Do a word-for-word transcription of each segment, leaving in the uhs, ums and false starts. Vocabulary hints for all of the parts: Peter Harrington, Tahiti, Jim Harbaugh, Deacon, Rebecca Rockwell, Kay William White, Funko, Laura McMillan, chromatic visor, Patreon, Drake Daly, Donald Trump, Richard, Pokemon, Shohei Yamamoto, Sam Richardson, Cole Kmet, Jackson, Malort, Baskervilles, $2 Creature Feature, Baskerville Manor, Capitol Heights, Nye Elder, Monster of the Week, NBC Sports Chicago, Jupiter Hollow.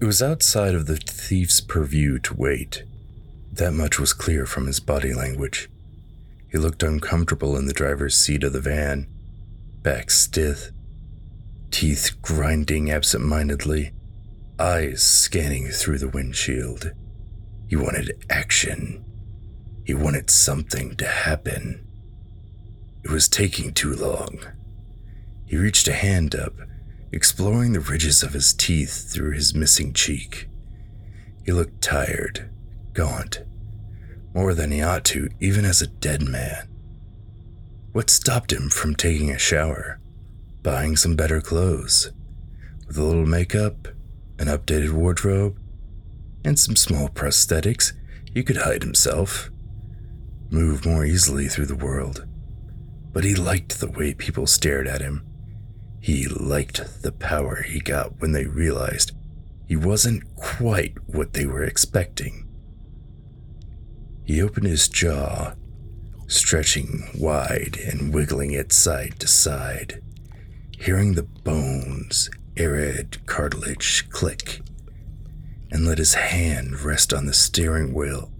It was outside of the thief's purview to wait. That much was clear from his body language. He looked uncomfortable in the driver's seat of the van, back stiff, teeth grinding absent-mindedly, eyes scanning through the windshield. He wanted action. He wanted something to happen. It was taking too long. He reached a hand up, exploring the ridges of his teeth through his missing cheek. He looked tired, gaunt, more than he ought to, even as a dead man. What stopped him from taking a shower, buying some better clothes? With a little makeup, an updated wardrobe, and some small prosthetics, he could hide himself, move more easily through the world. But he liked the way people stared at him. He liked the power he got when they realized he wasn't quite what they were expecting. He opened his jaw, stretching wide and wiggling it side to side, hearing the bones, arid cartilage click, and let his hand rest on the steering wheel,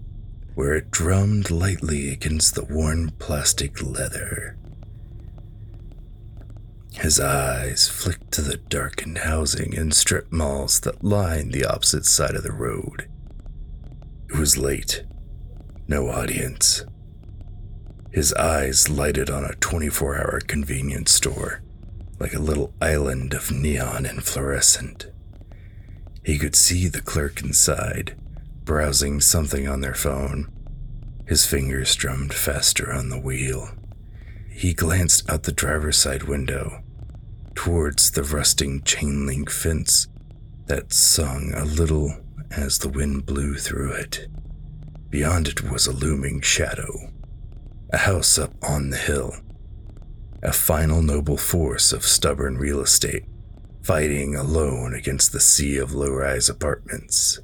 where it drummed lightly against the worn plastic leather. His eyes flicked to the darkened housing and strip malls that lined the opposite side of the road. It was late. No audience. His eyes lighted on a twenty-four hour convenience store, like a little island of neon and fluorescent. He could see the clerk inside, browsing something on their phone. His fingers drummed faster on the wheel. He glanced out the driver's side window, towards the rusting chain-link fence that sung a little as the wind blew through it. Beyond it was a looming shadow, a house up on the hill, a final noble force of stubborn real estate, fighting alone against the sea of low-rise apartments.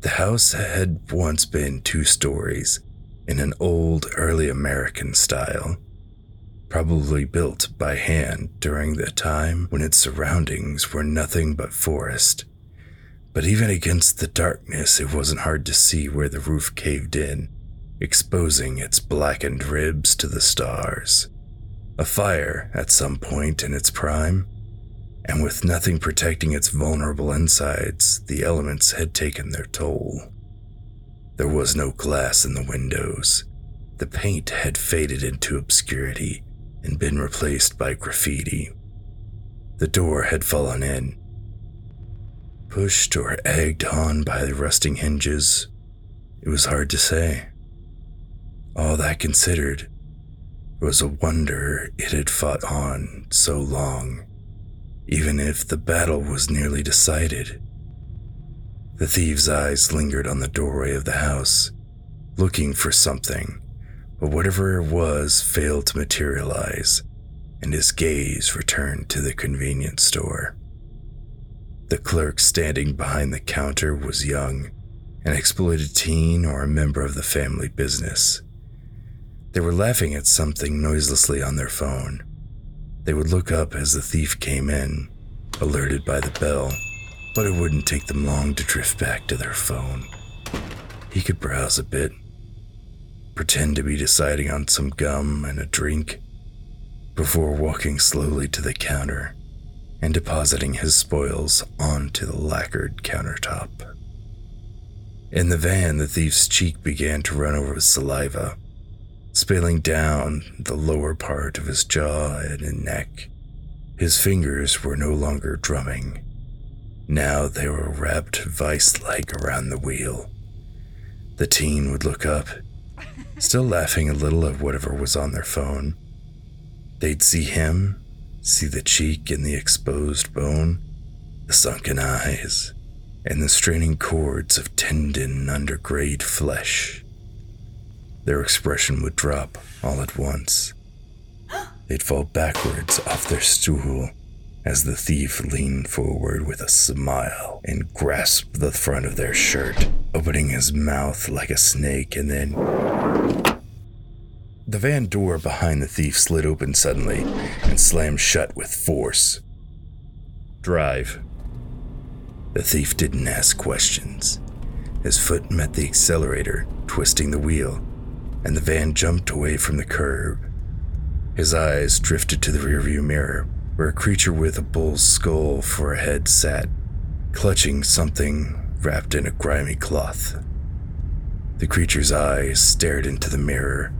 The house had once been two stories, in an old early American style, probably built by hand during the time when its surroundings were nothing but forest. But even against the darkness, it wasn't hard to see where the roof caved in, exposing its blackened ribs to the stars. A fire at some point in its prime, and with nothing protecting its vulnerable insides, the elements had taken their toll. There was no glass in the windows. The paint had faded into obscurity and been replaced by graffiti. The door had fallen in, pushed or egged on by the rusting hinges. It was hard to say. All that considered, it was a wonder it had fought on so long, even if the battle was nearly decided. The thieves' eyes lingered on the doorway of the house, looking for something, but whatever it was failed to materialize, and his gaze returned to the convenience store. The clerk standing behind the counter was young, an exploited teen or a member of the family business. They were laughing at something noiselessly on their phone. They would look up as the thief came in, alerted by the bell, but it wouldn't take them long to drift back to their phone. He could browse a bit, pretend to be deciding on some gum and a drink, before walking slowly to the counter and depositing his spoils onto the lacquered countertop. In the van, the thief's cheek began to run over with saliva, spilling down the lower part of his jaw and neck. His fingers were no longer drumming. Now they were wrapped vice-like around the wheel. The teen would look up, still laughing a little at whatever was on their phone. They'd see him, see the cheek and the exposed bone, the sunken eyes, and the straining cords of tendon under grayed flesh. Their expression would drop all at once. They'd fall backwards off their stool as the thief leaned forward with a smile and grasped the front of their shirt, opening his mouth like a snake, and then... The van door behind the thief slid open suddenly and slammed shut with force. Drive. The thief didn't ask questions. His foot met the accelerator, twisting the wheel, and the van jumped away from the curb. His eyes drifted to the rearview mirror, where a creature with a bull's skull for a head sat, clutching something wrapped in a grimy cloth. The creature's eyes stared into the mirror,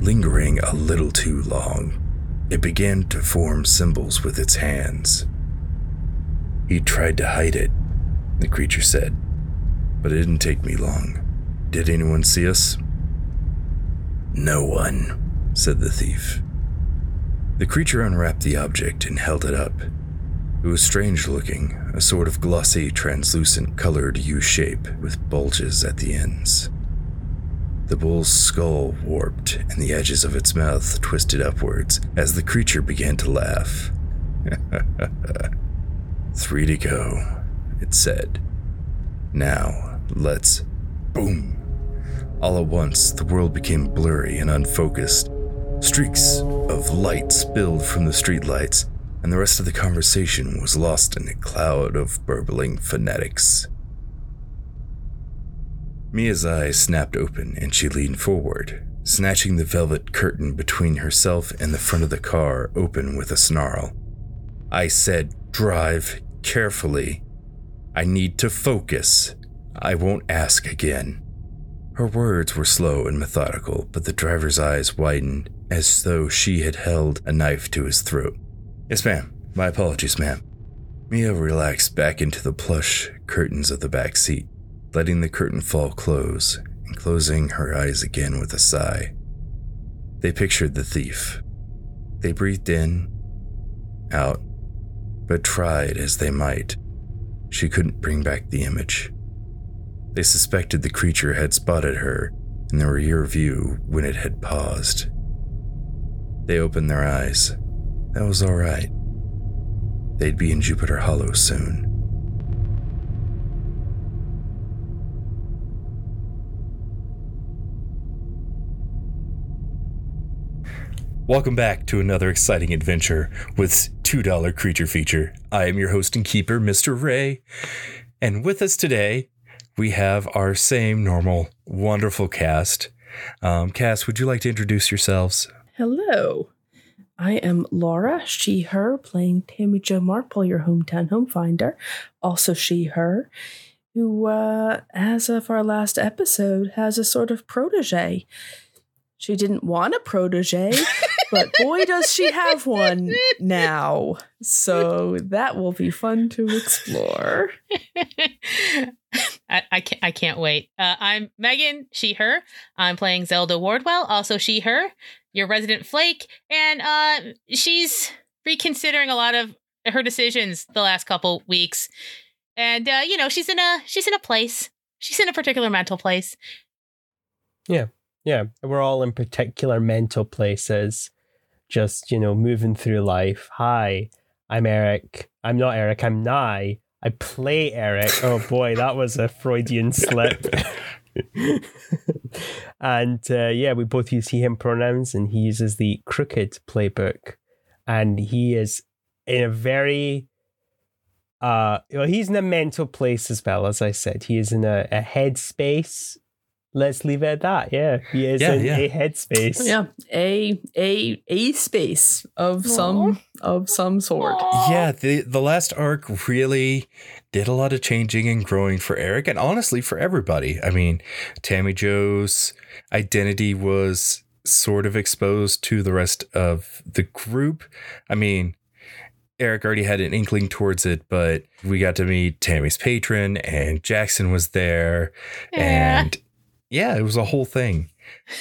lingering a little too long. It began to form symbols with its hands. He tried to hide it, the creature said, but it didn't take me long. Did anyone see us? No one, said the thief. The creature unwrapped the object and held it up. It was strange looking, a sort of glossy, translucent colored U-shape with bulges at the ends. The bull's skull warped and the edges of its mouth twisted upwards as the creature began to laugh. Three to go, it said. Now, let's... Boom! All at once, the world became blurry and unfocused. Streaks of light spilled from the streetlights, and the rest of the conversation was lost in a cloud of burbling phonetics. Mia's eyes snapped open and she leaned forward, snatching the velvet curtain between herself and the front of the car open with a snarl. I said, drive carefully. I need to focus. I won't ask again. Her words were slow and methodical, but the driver's eyes widened as though she had held a knife to his throat. Yes, ma'am. My apologies, ma'am. Mia relaxed back into the plush curtains of the back seat, letting the curtain fall close and closing her eyes again with a sigh. They pictured the thief. They breathed in, out, but tried as they might. She couldn't bring back the image. They suspected the creature had spotted her in the rear view when it had paused. They opened their eyes. That was all right. They'd be in Jupiter Hollow soon. Welcome back to another exciting adventure with two dollars Creature Feature. I am your host and keeper, Mister Ray, and with us today, we have our same normal, wonderful cast. Um, Cass, would you like to introduce yourselves? Hello. I am Laura, she, her, playing Tammy Jo Marple, your hometown home finder, also she, her, who, uh, as of our last episode, has a sort of protege. She didn't want a protege, but boy, does she have one now. So that will be fun to explore. I, I, can't, I can't wait. Uh, I'm Meghan, she, her. I'm playing Zelda Wardwell, also she, her. Your resident flake, and uh, she's reconsidering a lot of her decisions the last couple weeks, and uh, you know she's in a she's in a place, she's in a particular mental place. Yeah, yeah, we're all in particular mental places, just you know moving through life. Hi, I'm Eric. I'm not Eric. I'm Nye. I play Eric. Oh boy, that was a Freudian slip. and uh, yeah, we both use he, him pronouns, and he uses the crooked playbook, and he is in a very uh well, he's in a mental place as well, as I said. He is in a, a headspace. Let's leave it at that. Yeah, he is yeah, in yeah. a headspace. Yeah, a a a space of Aww. some of some sort. Aww. Yeah, the the last arc really did a lot of changing and growing for Eric, and honestly for everybody. I mean, Tammy Jo's identity was sort of exposed to the rest of the group. I mean, Eric already had an inkling towards it, but we got to meet Tammy's patron, and Jackson was there, yeah. and. Yeah, it was a whole thing.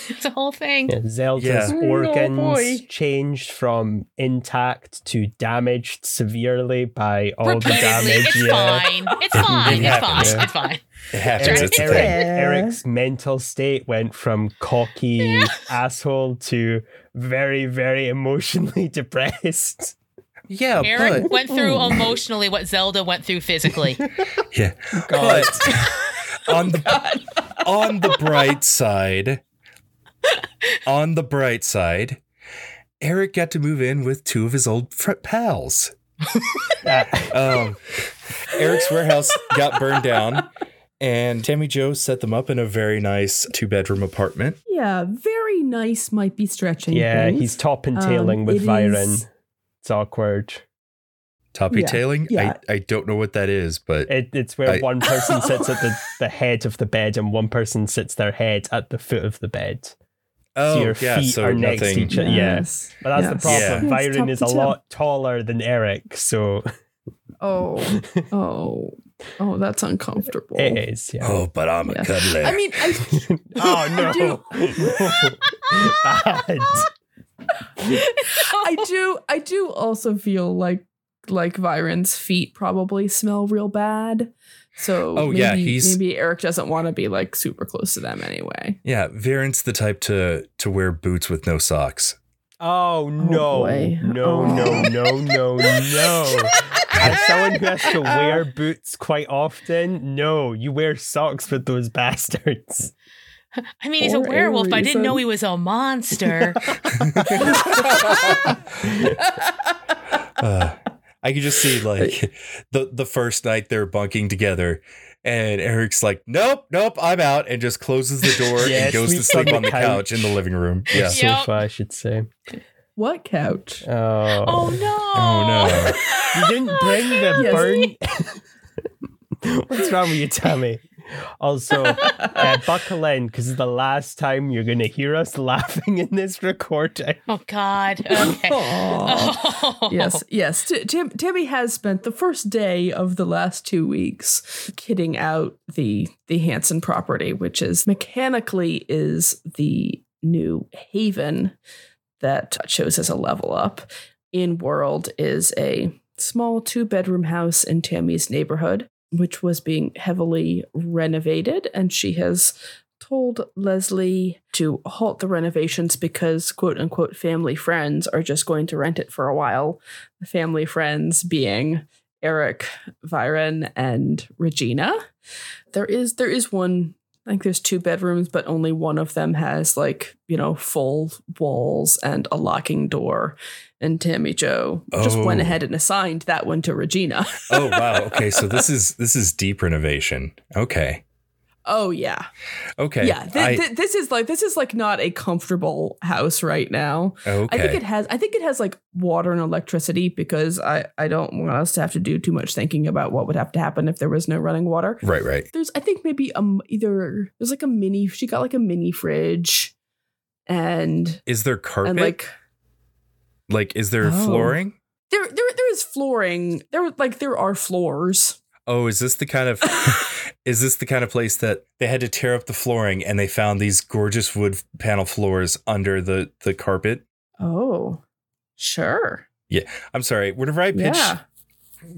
It's a whole thing. Yeah, Zelda's yeah. organs oh changed from intact to damaged severely by all Repeatedly. the damage. It's yeah. fine. It's fine. It it's happens. fine. Yeah. It's fine. It happens. It's Eric, Eric's mental state went from cocky yeah. asshole to very, very emotionally depressed. Yeah, Eric but... went through emotionally what Zelda went through physically. yeah. God. But... On the oh on the bright side, on the bright side, Eric got to move in with two of his old fr- pals, um, Eric's warehouse got burned down, and Tammy Jo set them up in a very nice two-bedroom apartment. Yeah, very nice might be stretching. Yeah, things. He's top and tailing um, with it Viren. Is... It's awkward. Toppy yeah, tailing? Yeah. I, I don't know what that is, but... It, it's where I, one person sits at the, the head of the bed and one person sits their head at the foot of the bed. Oh, so your yeah, feet so are nothing. Next to each other. Yes. Yeah. But that's yes. the problem. Yeah. Byron is a lot taller than Eric, so... Oh, oh, oh, that's uncomfortable. It is, yeah. Oh, but I'm yeah. a cuddler. I mean, I... oh, no. I do... Bad. I do, I do also feel like like Viren's feet probably smell real bad, so oh maybe, yeah he's maybe Eric doesn't want to be like super close to them anyway. Yeah, Viren's the type to to wear boots with no socks. Oh no, oh, no, oh. no, no, no, no! As someone who has to wear boots quite often, no, you wear socks with those bastards. I mean, he's a werewolf, but I didn't know he was a monster. uh. I can just see like the, the first night they're bunking together and Eric's like, nope, nope, I'm out, and just closes the door yes, and goes to sleep on the couch. couch in the living room. Yeah. Sofa, I should say. What couch? Oh, oh no. Oh no. You didn't bring the yes. burn. What's wrong with you, Tammy? Also, uh, buckle in, because it's the last time you're going to hear us laughing in this recording. Oh, God. Okay. Oh. Yes, yes. T- Tim- Timmy has spent the first day of the last two weeks kitting out the the Hanson property, which is mechanically is the new haven that shows as a level up. In-World is a small two-bedroom house in Tammy's neighborhood, which was being heavily renovated, and she has told Leslie to halt the renovations because quote unquote family friends are just going to rent it for a while. The family friends being Eric, Viren, and Regina. There is there is one, I think there's two bedrooms, but only one of them has like, you know, full walls and a locking door. And Tammy Jo oh. just went ahead and assigned that one to Regina. Oh, wow. Okay. So this is this is deep renovation. Okay. Oh, yeah. Okay. Yeah. Th- I, th- this is like this is like not a comfortable house right now. Okay. I think it has I think it has like water and electricity because I, I don't want us to have to do too much thinking about what would have to happen if there was no running water. Right. Right. There's I think maybe um either there's like a mini. She got like a mini fridge. And is there carpet? And like, like, is there oh. flooring? There, there, there is flooring. There, like, there are floors. Oh, is this the kind of, is this the kind of place that they had to tear up the flooring and they found these gorgeous wood panel floors under the, the carpet? Oh, sure. Yeah. I'm sorry. Whenever I pitch, yeah.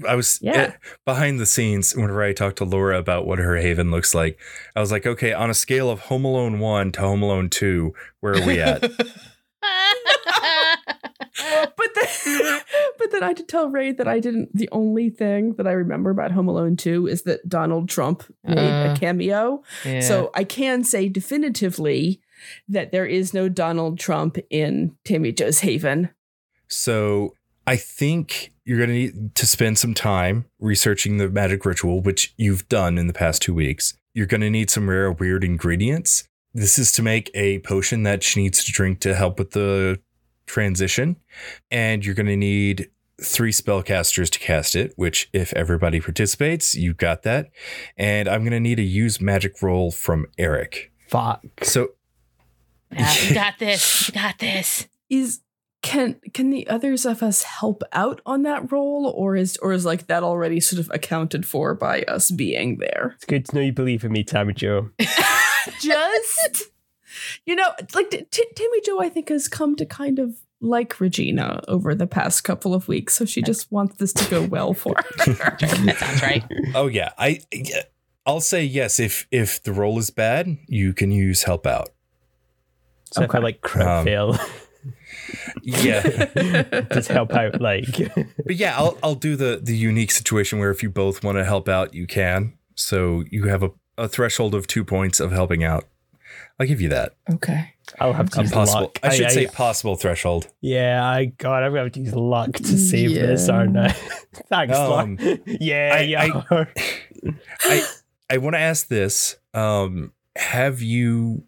I was yeah. at, behind the scenes, whenever I talked to Laura about what her haven looks like, I was like, okay, on a scale of Home Alone one to Home Alone two, where are we at? But then, but then I had to tell Ray that I didn't. The only thing that I remember about Home Alone two is that Donald Trump made uh, a cameo. Yeah. So I can say definitively that there is no Donald Trump in Tammy Jo's haven. So I think you're going to need to spend some time researching the magic ritual, which you've done in the past two weeks. You're going to need some rare, weird ingredients. This is to make a potion that she needs to drink to help with the transition, and you're going to need three spellcasters to cast it, which if everybody participates, you got that. And I'm going to need a use magic roll from Eric. Fuck. So uh, you got this. You got this. Is can can the others of us help out on that roll, or is or is like that already sort of accounted for by us being there? It's good to know you believe in me, Tammy Jo. Just you know, like T- T- Tammy Jo, I think, has come to kind of like Regina over the past couple of weeks. So she just wants this to go well for her. That sounds right. Oh, yeah. I, I'll say yes. If if the roll is bad, you can use help out. So okay. If I like crap um, fail. Yeah. Just help out. Like, but yeah, I'll, I'll do the, the unique situation where if you both want to help out, you can. So you have a, a threshold of two points of helping out. I'll give you that. Okay. I'll have to use possible, luck. I should I, say I, possible threshold. Yeah, I God, I'm going to use luck to save yeah. this, aren't I? Thanks, um, luck. Yeah, I, yeah. I, I, I want to ask this. Um, have you,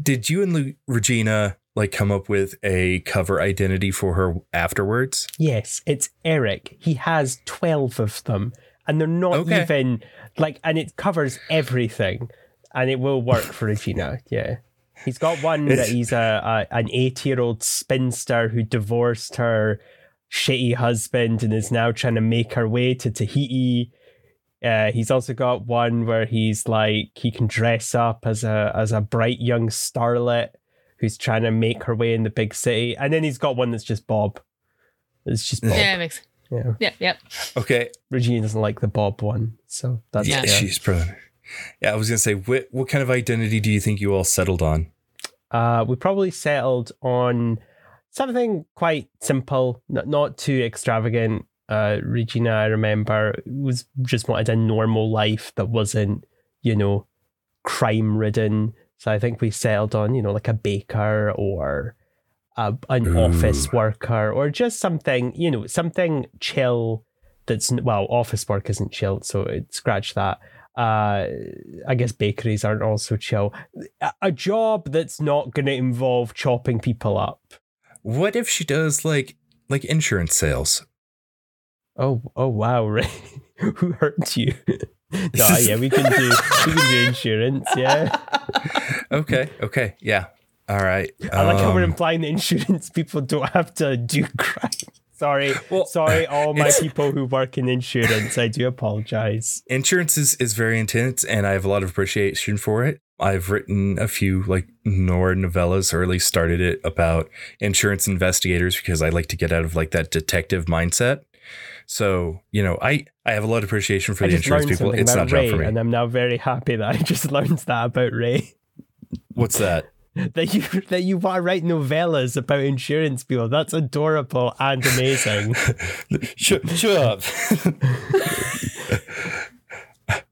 did you and Lu- Regina like come up with a cover identity for her afterwards? Yes, it's Eric. He has twelve of them and they're not okay. even like, and it covers everything. And it will work for Regina, yeah. He's got one that he's a, a an eighty-year-old spinster who divorced her shitty husband and is now trying to make her way to Tahiti. Uh, he's also got one where he's like, he can dress up as a as a bright young starlet who's trying to make her way in the big city. And then he's got one that's just Bob. It's just Bob. Yeah, it makes sense. Yeah, yep, yep. Okay. Regina doesn't like the Bob one, so that's yeah. yeah. She's brilliant. Yeah, I was going to say, what, what kind of identity do you think you all settled on? Uh, we probably settled on something quite simple, not, not too extravagant. Uh, Regina, I remember, was just wanted a normal life that wasn't, you know, crime-ridden. So I think we settled on, you know, like a baker or a, an Ooh. office worker or just something, you know, something chill that's, well, office work isn't chill, so it, scratch that. Uh, I guess bakeries aren't also chill. A job that's not going to involve chopping people up. What if she does like like insurance sales? Oh, oh wow! Who hurt you? No, yeah, we can do we can do insurance. Yeah. Okay. Okay. Yeah. All right. I like um, how we're implying that insurance people don't have to do crime. Sorry, well, sorry, all my people who work in insurance. I do apologize. Insurance is, is very intense, and I have a lot of appreciation for it. I've written a few like noir novellas, or at least started it, about insurance investigators because I like to get out of like that detective mindset. So, you know, I, I have a lot of appreciation for I the insurance people. It's not a job for me. And I'm now very happy that I just learned that about Ray. What's that? That you that you want to write novellas about insurance people. That's adorable and amazing. shut, shut up.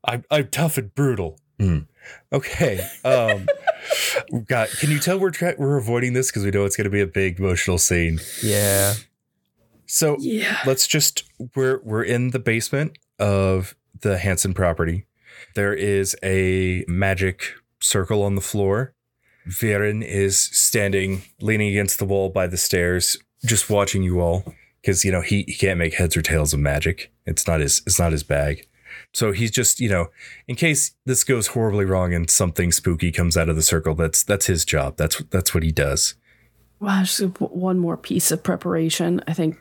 I'm, I'm tough and brutal. Mm. Okay. Um, God, can you tell we're tra- we're avoiding this because we know it's going to be a big emotional scene. Yeah. So yeah. let's just we're we're in the basement of the Hanson property. There is a magic circle on the floor. Viren is standing, leaning against the wall by the stairs, just watching you all because, you know, he, he can't make heads or tails of magic. It's not his it's not his bag. So he's just, you know, in case this goes horribly wrong and something spooky comes out of the circle, that's that's his job. That's that's what he does. Wow. Just one more piece of preparation. I think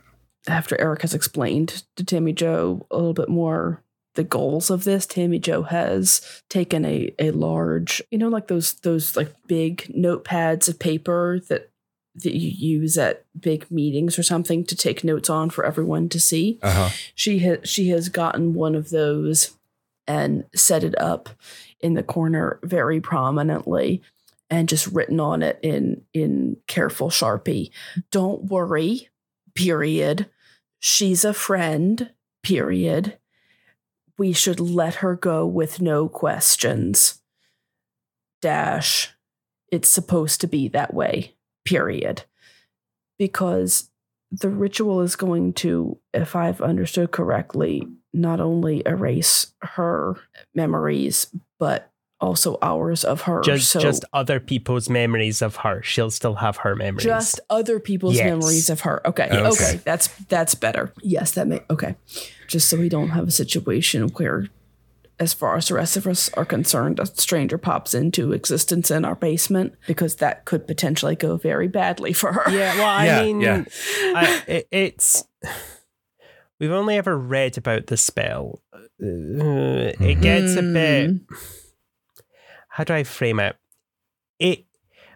after Eric has explained to Tammy Jo a little bit more the goals of this, Tammy Jo has taken a a large, you know, like those those like big notepads of paper that that you use at big meetings or something to take notes on for everyone to see. Uh-huh. She has she has gotten one of those and set it up in the corner very prominently and just written on it in in careful Sharpie. Don't worry, period. She's a friend, period. We should let her go with no questions. Dash. It's supposed to be that way, period. Because the ritual is going to, if I've understood correctly, not only erase her memories, but also ours of her. Just, so just other people's memories of her. She'll still have her memories. Just other people's yes. memories of her. Okay. Yes. Okay. That's that's better. Yes, that may. Okay. Just so we don't have a situation where, as far as the rest of us are concerned, a stranger pops into existence in our basement, because that could potentially go very badly for her. Yeah. Well, I yeah, mean, yeah. I, it, it's. We've only ever read about the spell. Uh, mm-hmm. It gets a bit. How do I frame it? It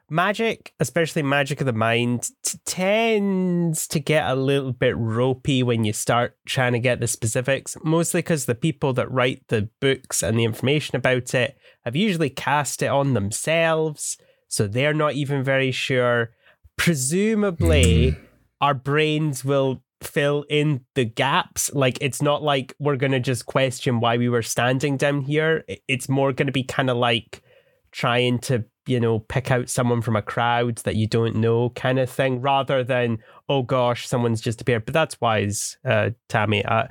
magic, especially magic of the mind, t- tends to get a little bit ropey when you start trying to get the specifics, mostly because the people that write the books and the information about it have usually cast it on themselves, so they're not even very sure. Presumably, our brains will fill in the gaps. Like, it's not like we're going to just question why we were standing down here. It's more going to be kind of like trying to, you know, pick out someone from a crowd that you don't know kind of thing, rather than, oh gosh, someone's just appeared. But that's wise, uh, Tammy. Uh,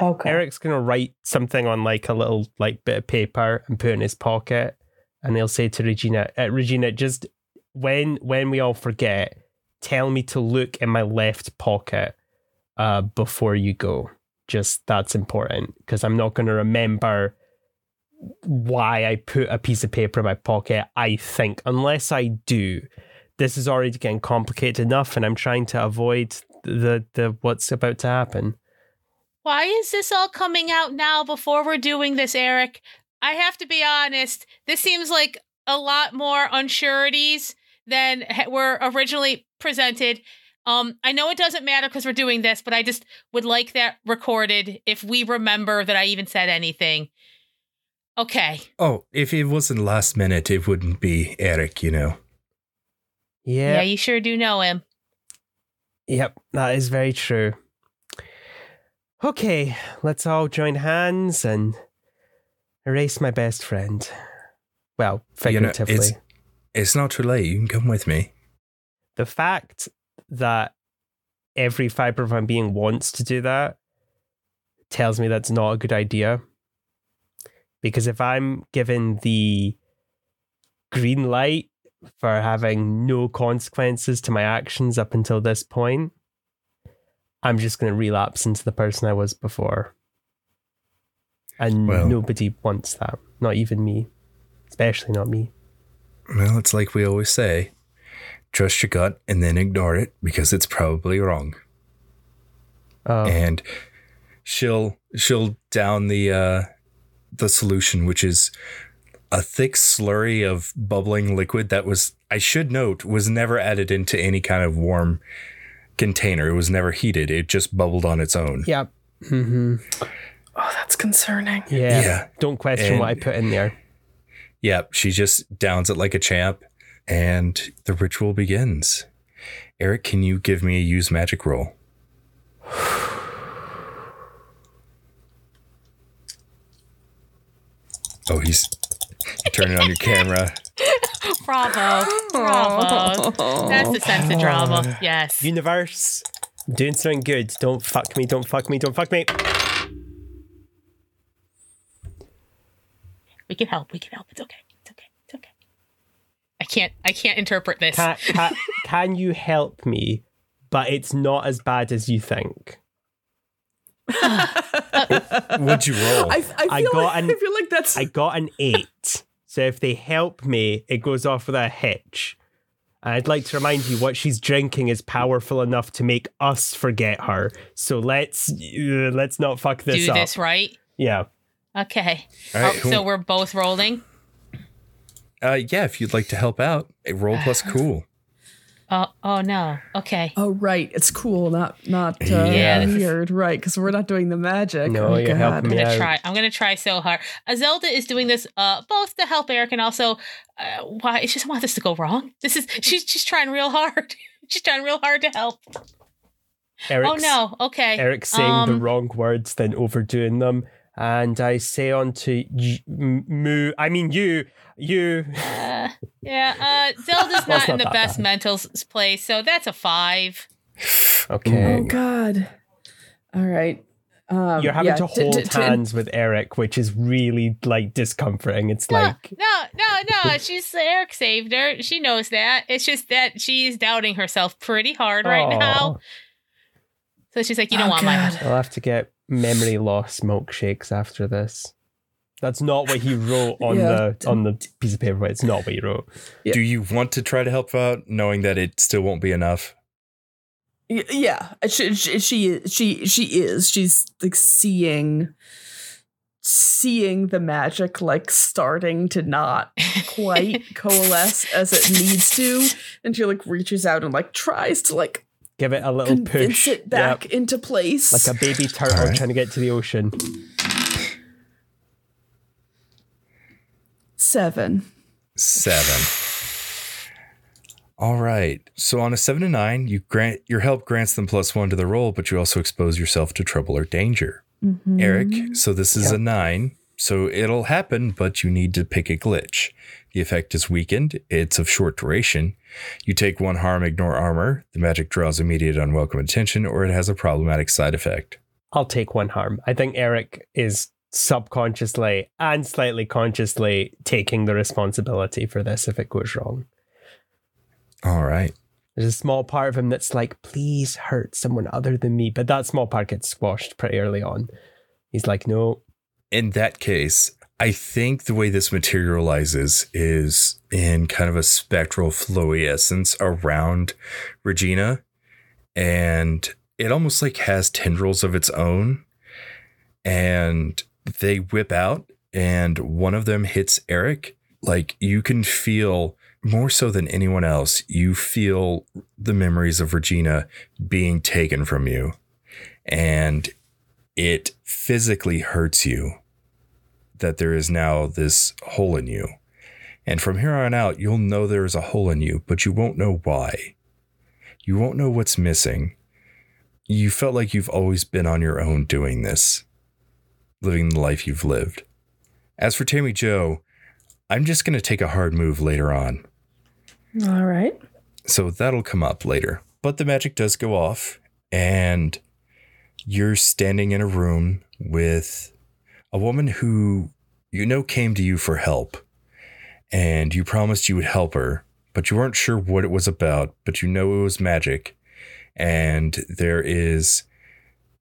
okay. Eric's going to write something on like a little like bit of paper and put it in his pocket, and he'll say to Regina, uh, Regina, just when when we all forget, tell me to look in my left pocket uh, before you go. Just, that's important, because I'm not going to remember why I put a piece of paper in my pocket, I think, unless I do. This is already getting complicated enough, and I'm trying to avoid the the what's about to happen. Why is this all coming out now before we're doing this, Eric? I have to be honest, this seems like a lot more unsureties than were originally presented. Um, I know it doesn't matter because we're doing this, but I just would like that recorded if we remember that I even said anything. Okay. Oh, if it wasn't last minute, it wouldn't be Eric, you know. Yeah. Yeah, you sure do know him. Yep, that is very true. Okay, let's all join hands and erase my best friend. Well, figuratively. You know, it's, it's not too late. You can come with me. The fact that every fibre of my being wants to do that tells me that's not a good idea. Because if I'm given the green light for having no consequences to my actions up until this point, I'm just going to relapse into the person I was before. And well, nobody wants that. Not even me. Especially not me. Well, it's like we always say, trust your gut and then ignore it because it's probably wrong. Oh. And she'll, she'll down the... Uh, the solution, which is a thick slurry of bubbling liquid that was, I should note, was never added into any kind of warm container. It was never heated. It just bubbled on its own. Yep. Mm-hmm. Oh, that's concerning. Yeah. yeah. Don't question and what I put in there. Yep. Yeah, she just downs it like a champ, and the ritual begins. Eric, can you give me a use magic roll? Oh, he's turning on your camera. Bravo. Bravo. Oh. That's the sense of drama. Yes. Universe, I'm doing something good. Don't fuck me. Don't fuck me. Don't fuck me. We can help. We can help. It's okay. It's okay. It's okay. I can't, I can't interpret this. Can, can, can you help me? But it's not as bad as you think. What'd you roll? I, I, feel I, got like, an, I feel like that's I got an eight. So if they help me, it goes off with a hitch. I'd like to remind you what she's drinking is powerful enough to make us forget her. So let's uh, let's not fuck this up. Do this up. Right? Yeah. Okay. All right, oh, cool. So we're both rolling? Uh, yeah, if you'd like to help out, a roll plus cool. Oh, oh no. Okay. Oh, right. It's cool, not not uh, yeah. weird, right? Because we're not doing the magic. No, oh, you're helping me I'm gonna out. try. I'm gonna try so hard. Uh, Zelda is doing this uh, both to help Eric and also uh, why she doesn't want this to go wrong. This is she's she's trying real hard. She's trying real hard to help. Eric's, oh no. Okay. Eric's saying um, the wrong words, then overdoing them, and I say on to moo. I mean you. You. Uh, yeah, uh, Zelda's not, well, not in the best bad. mental place, so that's a five. Okay. Oh, God. All right. Um, You're having yeah, to hold d- d- hands d- with Eric, which is really, like, discomforting. It's no, like... No, no, no. She's Eric saved her. She knows that. It's just that she's doubting herself pretty hard right Aww. now. So she's like, you don't oh, want God. mine. I'll have to get memory loss milkshakes after this. That's not what he wrote on yeah. the on the piece of paper. It's not what he wrote. Yeah. Do you want to try to help out, knowing that it still won't be enough? Yeah, she she she she is. She's like seeing, seeing the magic like starting to not quite coalesce as it needs to, and she like reaches out and like tries to like give it a little push, convince it back yep. into place, like a baby turtle right. trying to get to the ocean. Seven. Seven. All right. So on a seven to nine, you grant your help grants them plus one to the roll, but you also expose yourself to trouble or danger. Mm-hmm. Eric, so this is yep. a nine. So it'll happen, but you need to pick a glitch. The effect is weakened. It's of short duration. You take one harm, ignore armor. The magic draws immediate unwelcome attention, or it has a problematic side effect. I'll take one harm. I think Eric is subconsciously and slightly consciously taking the responsibility for this if it goes wrong. All right. There's a small part of him that's like, please hurt someone other than me. But that small part gets squashed pretty early on. He's like, no. In that case, I think the way this materializes is in kind of a spectral flowy essence around Regina. And it almost like has tendrils of its own. And they whip out and one of them hits Eric. Like you can feel... More so than anyone else, you feel the memories of Regina being taken from you, and it physically hurts you that there is now this hole in you. And from here on out, you'll know there is a hole in you, but you won't know why. You won't know what's missing. You felt like you've always been on your own doing this, living the life you've lived. As for Tammy Jo, I'm just going to take a hard move later on. All right. So that'll come up later. But the magic does go off, and you're standing in a room with a woman who you know came to you for help, and you promised you would help her, but you weren't sure what it was about, but you know it was magic. And there is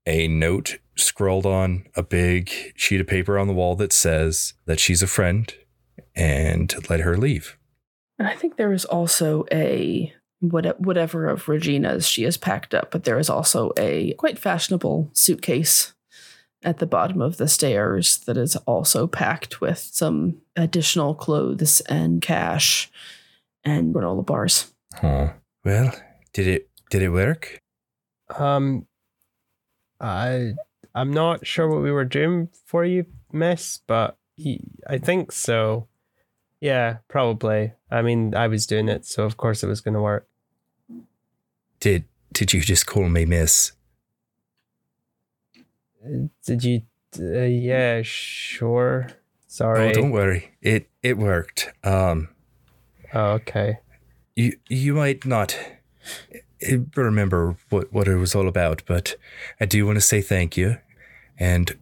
a note scrawled on a big sheet of paper on the wall that says that she's a friend and let her leave. And I think there is also a, whatever of Regina's she has packed up, but there is also a quite fashionable suitcase at the bottom of the stairs that is also packed with some additional clothes and cash and granola bars. Huh. Well, did it did it work? Um, I, I'm not sure what we were doing for you, miss, but he, I think so. Yeah, probably. I mean, I was doing it, so of course it was going to work. Did did you just call me miss? Did you? Uh, yeah, sure. Sorry. Oh, don't worry. It it worked. Um. Oh, okay. You you might not remember what, what it was all about, but I do want to say thank you, and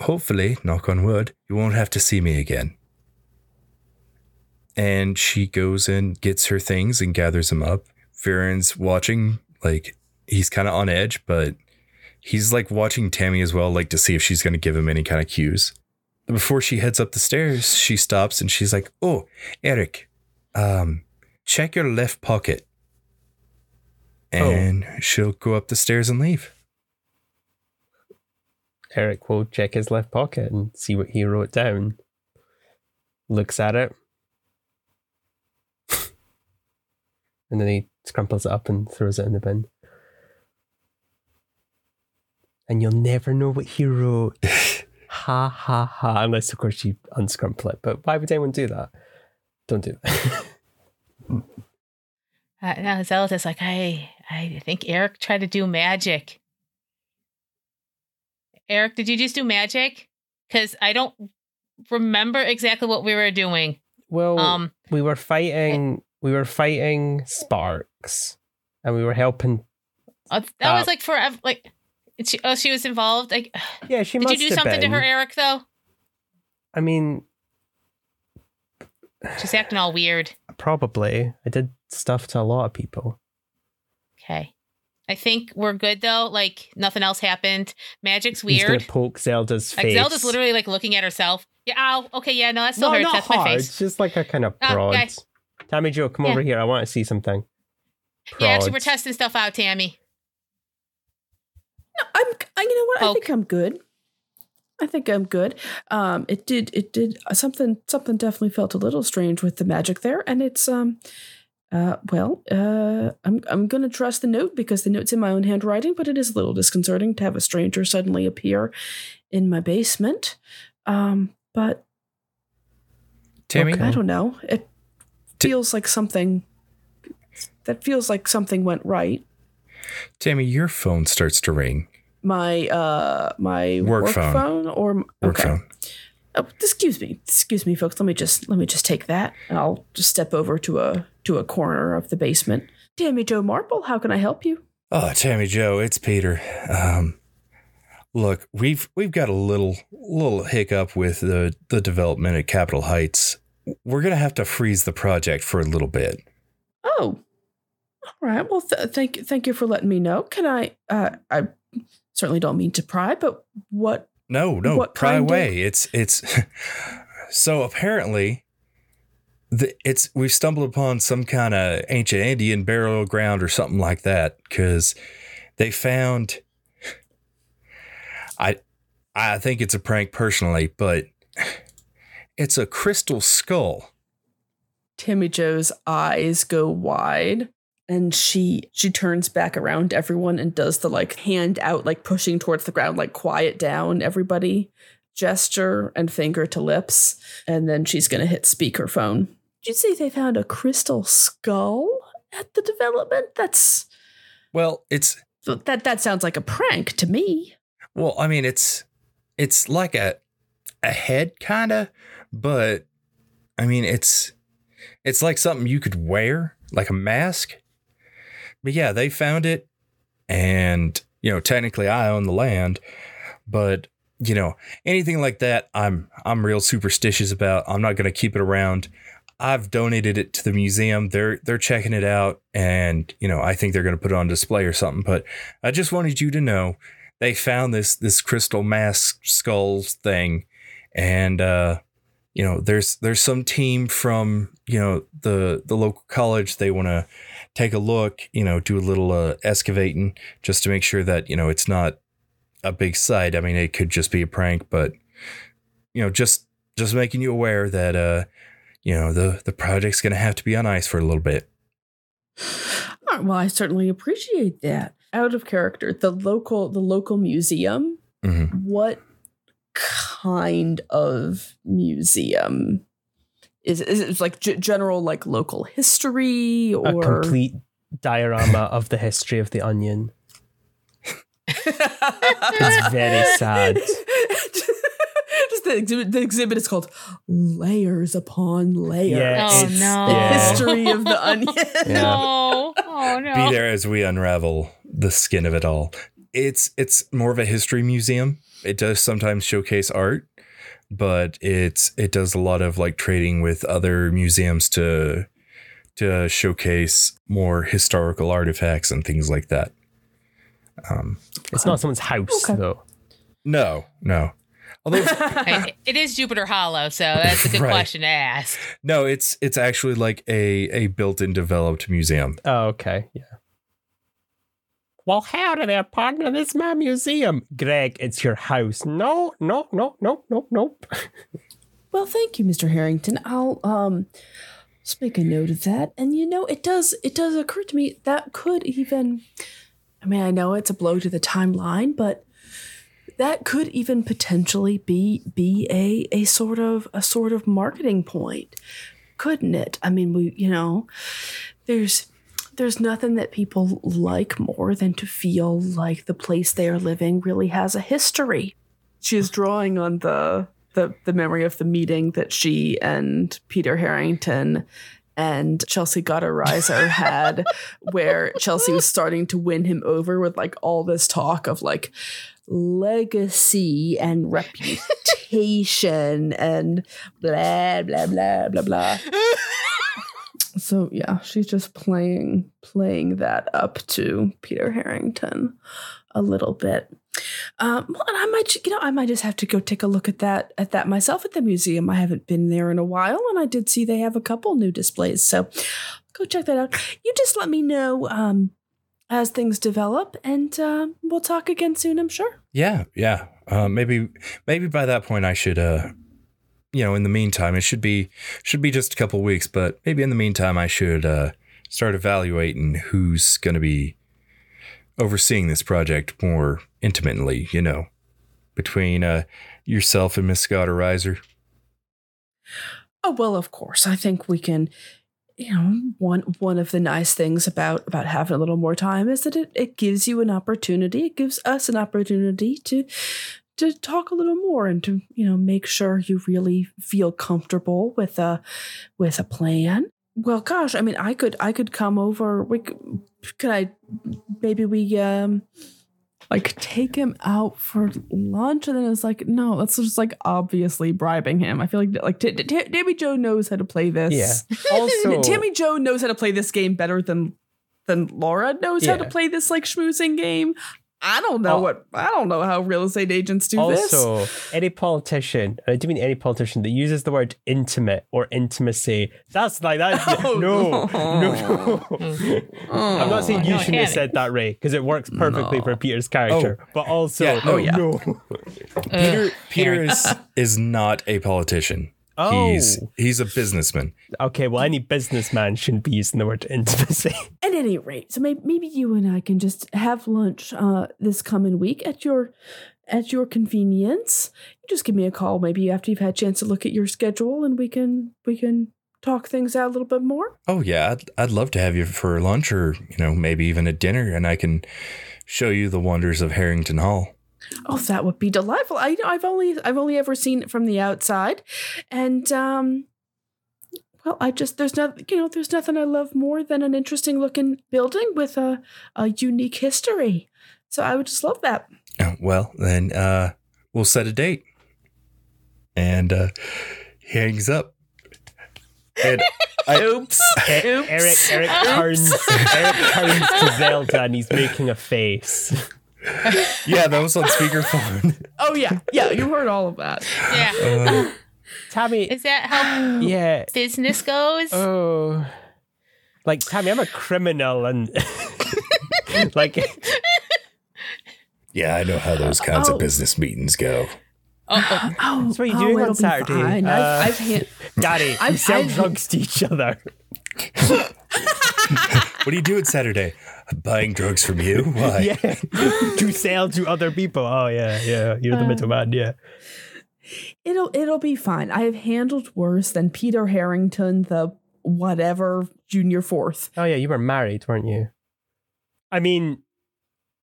hopefully, knock on wood, you won't have to see me again. And she goes and gets her things and gathers them up. Viren's watching, like, he's kind of on edge, but he's, like, watching Tammy as well, like, to see if she's going to give him any kind of cues. Before she heads up the stairs, she stops and she's like, oh, Eric, um, check your left pocket. And oh. She'll go up the stairs and leave. Eric will check his left pocket and see what he wrote down. Looks at it. And then he scrumples it up and throws it in the bin. And you'll never know what he wrote. Ha, ha, ha. Unless, of course, you unscrumple it. But why would anyone do that? Don't do that. uh, now Zelda's like, I, I think Eric tried to do magic. Eric, did you just do magic? Because I don't remember exactly what we were doing. Well, um, we were fighting... I- We were fighting sparks, and we were helping. Oh, that uh, was like forever. Like, she, oh, she was involved. Like, yeah, she. Did must you do something been. to her, Eric? Though. I mean, she's acting all weird. Probably, I did stuff to a lot of people. Okay, I think we're good though. Like, nothing else happened. Magic's weird. He's gonna poke Zelda's face. Like, Zelda's literally like looking at herself. Yeah. Ow. Okay. Yeah. No, that's still no, hurts. Not that's hard. My face. It's just like a kind of prod. Oh, okay. Tammy Jo, come yeah. over here. I want to see something. Prod. Yeah, actually, we're testing stuff out, Tammy. No, I'm. I, you know what? Poke. I think I'm good. I think I'm good. Um, it did. It did uh, something. Something definitely felt a little strange with the magic there, and it's um, uh, well, uh, I'm I'm gonna trust the note because the note's in my own handwriting, but it is a little disconcerting to have a stranger suddenly appear in my basement. Um, but Tammy, okay, I don't know. It, feels like something that feels like something went right. Tammy, your phone starts to ring. My uh my work, work phone. phone or work okay. phone. Oh, excuse me, excuse me, folks. Let me just let me just take that, and I'll just step over to a to a corner of the basement. Tammy Jo Marple, how can I help you? Oh, Tammy Jo, it's Peter. Um, look, we've we've got a little little hiccup with the the development at Capitol Heights. We're gonna have to freeze the project for a little bit. Oh, all right. Well, th- thank thank you for letting me know. Can I? Uh, I certainly don't mean to pry, but what? No, no, what pry away. Of- it's it's so apparently the, it's we've stumbled upon some kind of ancient Indian burial ground or something like that, because they found. I I think it's a prank personally, but it's a crystal skull. Tammy Jo's eyes go wide. And she she turns back around to everyone and does the like hand out, like pushing towards the ground, like quiet down everybody gesture and finger to lips. And then she's going to hit speakerphone. Did you say they found a crystal skull at the development? That's. Well, it's that that sounds like a prank to me. Well, I mean, it's it's like a a head kind of, but I mean, it's it's like something you could wear, like a mask. But yeah, they found it, and, you know, technically I own the land, but, you know, anything like that, I'm I'm real superstitious about. I'm not going to keep it around. I've donated it to the museum. They're they're checking it out, and, you know, I think they're going to put it on display or something. But I just wanted you to know they found this this crystal mask skull thing, and, uh, you know, there's there's some team from, you know, the the local college. They want to take a look, you know, do a little uh, excavating just to make sure that, you know, it's not a big site. I mean, it could just be a prank, but, you know, just just making you aware that, uh, you know, the, the project's going to have to be on ice for a little bit. All right, well, I certainly appreciate that. Out of character, the local the local museum. Mm-hmm. What kind of museum? Is is it like g- general, like local history, or a complete diorama of the history of the Onion? It's very sad. Just the exhibit, the exhibit is called Layers Upon Layers. Yeah, oh no! The yeah. history of the Onion. Yeah. No, oh no! Be there as we unravel the skin of it all. It's it's more of a history museum. It does sometimes showcase art, but it's it does a lot of like trading with other museums to to showcase more historical artifacts and things like that. Um, it's um, not someone's house, okay. though. No, no. Although it is Jupiter Hollow, so that's a good right. question to ask. No, it's it's actually like a a built-in developed museum. Oh, okay, yeah. Well, howdy there, partner. This is my museum. Greg, it's your house. No, no, no, no, no, no. Well, thank you, Mister Harrington. I'll um just make a note of that. And, you know, it does it does occur to me that could even, I mean, I know it's a blow to the timeline, but that could even potentially be be a a sort of a sort of marketing point, couldn't it? I mean, we you know, there's There's nothing that people like more than to feel like the place they are living really has a history. She is drawing on the, the the memory of the meeting that she and Peter Harrington and Chelsea Gotterizer had, where Chelsea was starting to win him over with like all this talk of like legacy and reputation and blah, blah, blah, blah, blah. So, yeah, she's just playing playing that up to Peter Harrington a little bit. Um, well, and I might, you know, I might just have to go take a look at that at that myself at the museum. I haven't been there in a while, and I did see they have a couple new displays. So go check that out. You just let me know um, as things develop, and uh, we'll talk again soon, I'm sure. Yeah, yeah. Uh, maybe maybe by that point I should uh you know, in the meantime, it should be should be just a couple weeks, but maybe in the meantime, I should uh, start evaluating who's going to be overseeing this project more intimately, you know, between uh, yourself and Miss Gotterizer. Oh, well, of course, I think we can, you know, one one of the nice things about about having a little more time is that it, it gives you an opportunity. It gives us an opportunity to to talk a little more and to, you know, make sure you really feel comfortable with a with a plan. Well, gosh, I mean, I could I could come over. We could, could I maybe we um like take him out for lunch? And then it's like, no, that's just like obviously bribing him. I feel like like t- t- Tammy Jo knows how to play this. Yeah. Also, Tammy Jo knows how to play this game better than than Laura knows yeah. how to play this like schmoozing game. I don't know oh. what I don't know how real estate agents do also, this. Also, any politician, and I do mean any politician that uses the word intimate or intimacy, that's like that. Oh. No, no. Oh. I'm not saying you no, shouldn't have said that, Ray, because it works perfectly no. for Peter's character. Oh. But also, yeah. oh yeah, no. Peter Peter is, is not a politician. Oh. He's he's a businessman. Okay, well, any businessman shouldn't be using the word intimacy. At any rate, so maybe, maybe you and I can just have lunch uh, this coming week at your at your convenience. You just give me a call, maybe after you've had a chance to look at your schedule, and we can we can talk things out a little bit more. Oh yeah, I'd I'd love to have you for lunch, or you know maybe even a dinner, and I can show you the wonders of Harrington Hall. Oh, that would be delightful. I, I've only I've only ever seen it from the outside, and um, well, I just there's not you know there's nothing I love more than an interesting looking building with a, a unique history. So I would just love that. Well, then uh, we'll set a date, and uh, he hangs up. And I, oops, I, oops. Eric Eric turns Eric turns to Zelda, and he's making a face. Yeah, that was on speakerphone. Oh yeah, yeah, you heard all of that. Yeah, uh, Tammy, is that how yeah. business goes? Oh, like Tammy, I'm a criminal, and like, yeah, I know how those kinds oh. of business meetings go. Uh-oh. Oh, that's what you're doing oh, on Saturday. Uh, I've, I've hit- Daddy, I've, we sell I've drugs hit- to each other. What are you doing Saturday? I'm buying drugs from you? Why? Yeah. To sell to other people. Oh, yeah, yeah. You're the uh, middleman, yeah. It'll it'll be fine. I have handled worse than Peter Harrington, the whatever, junior fourth. Oh, yeah, you were married, weren't you? I mean,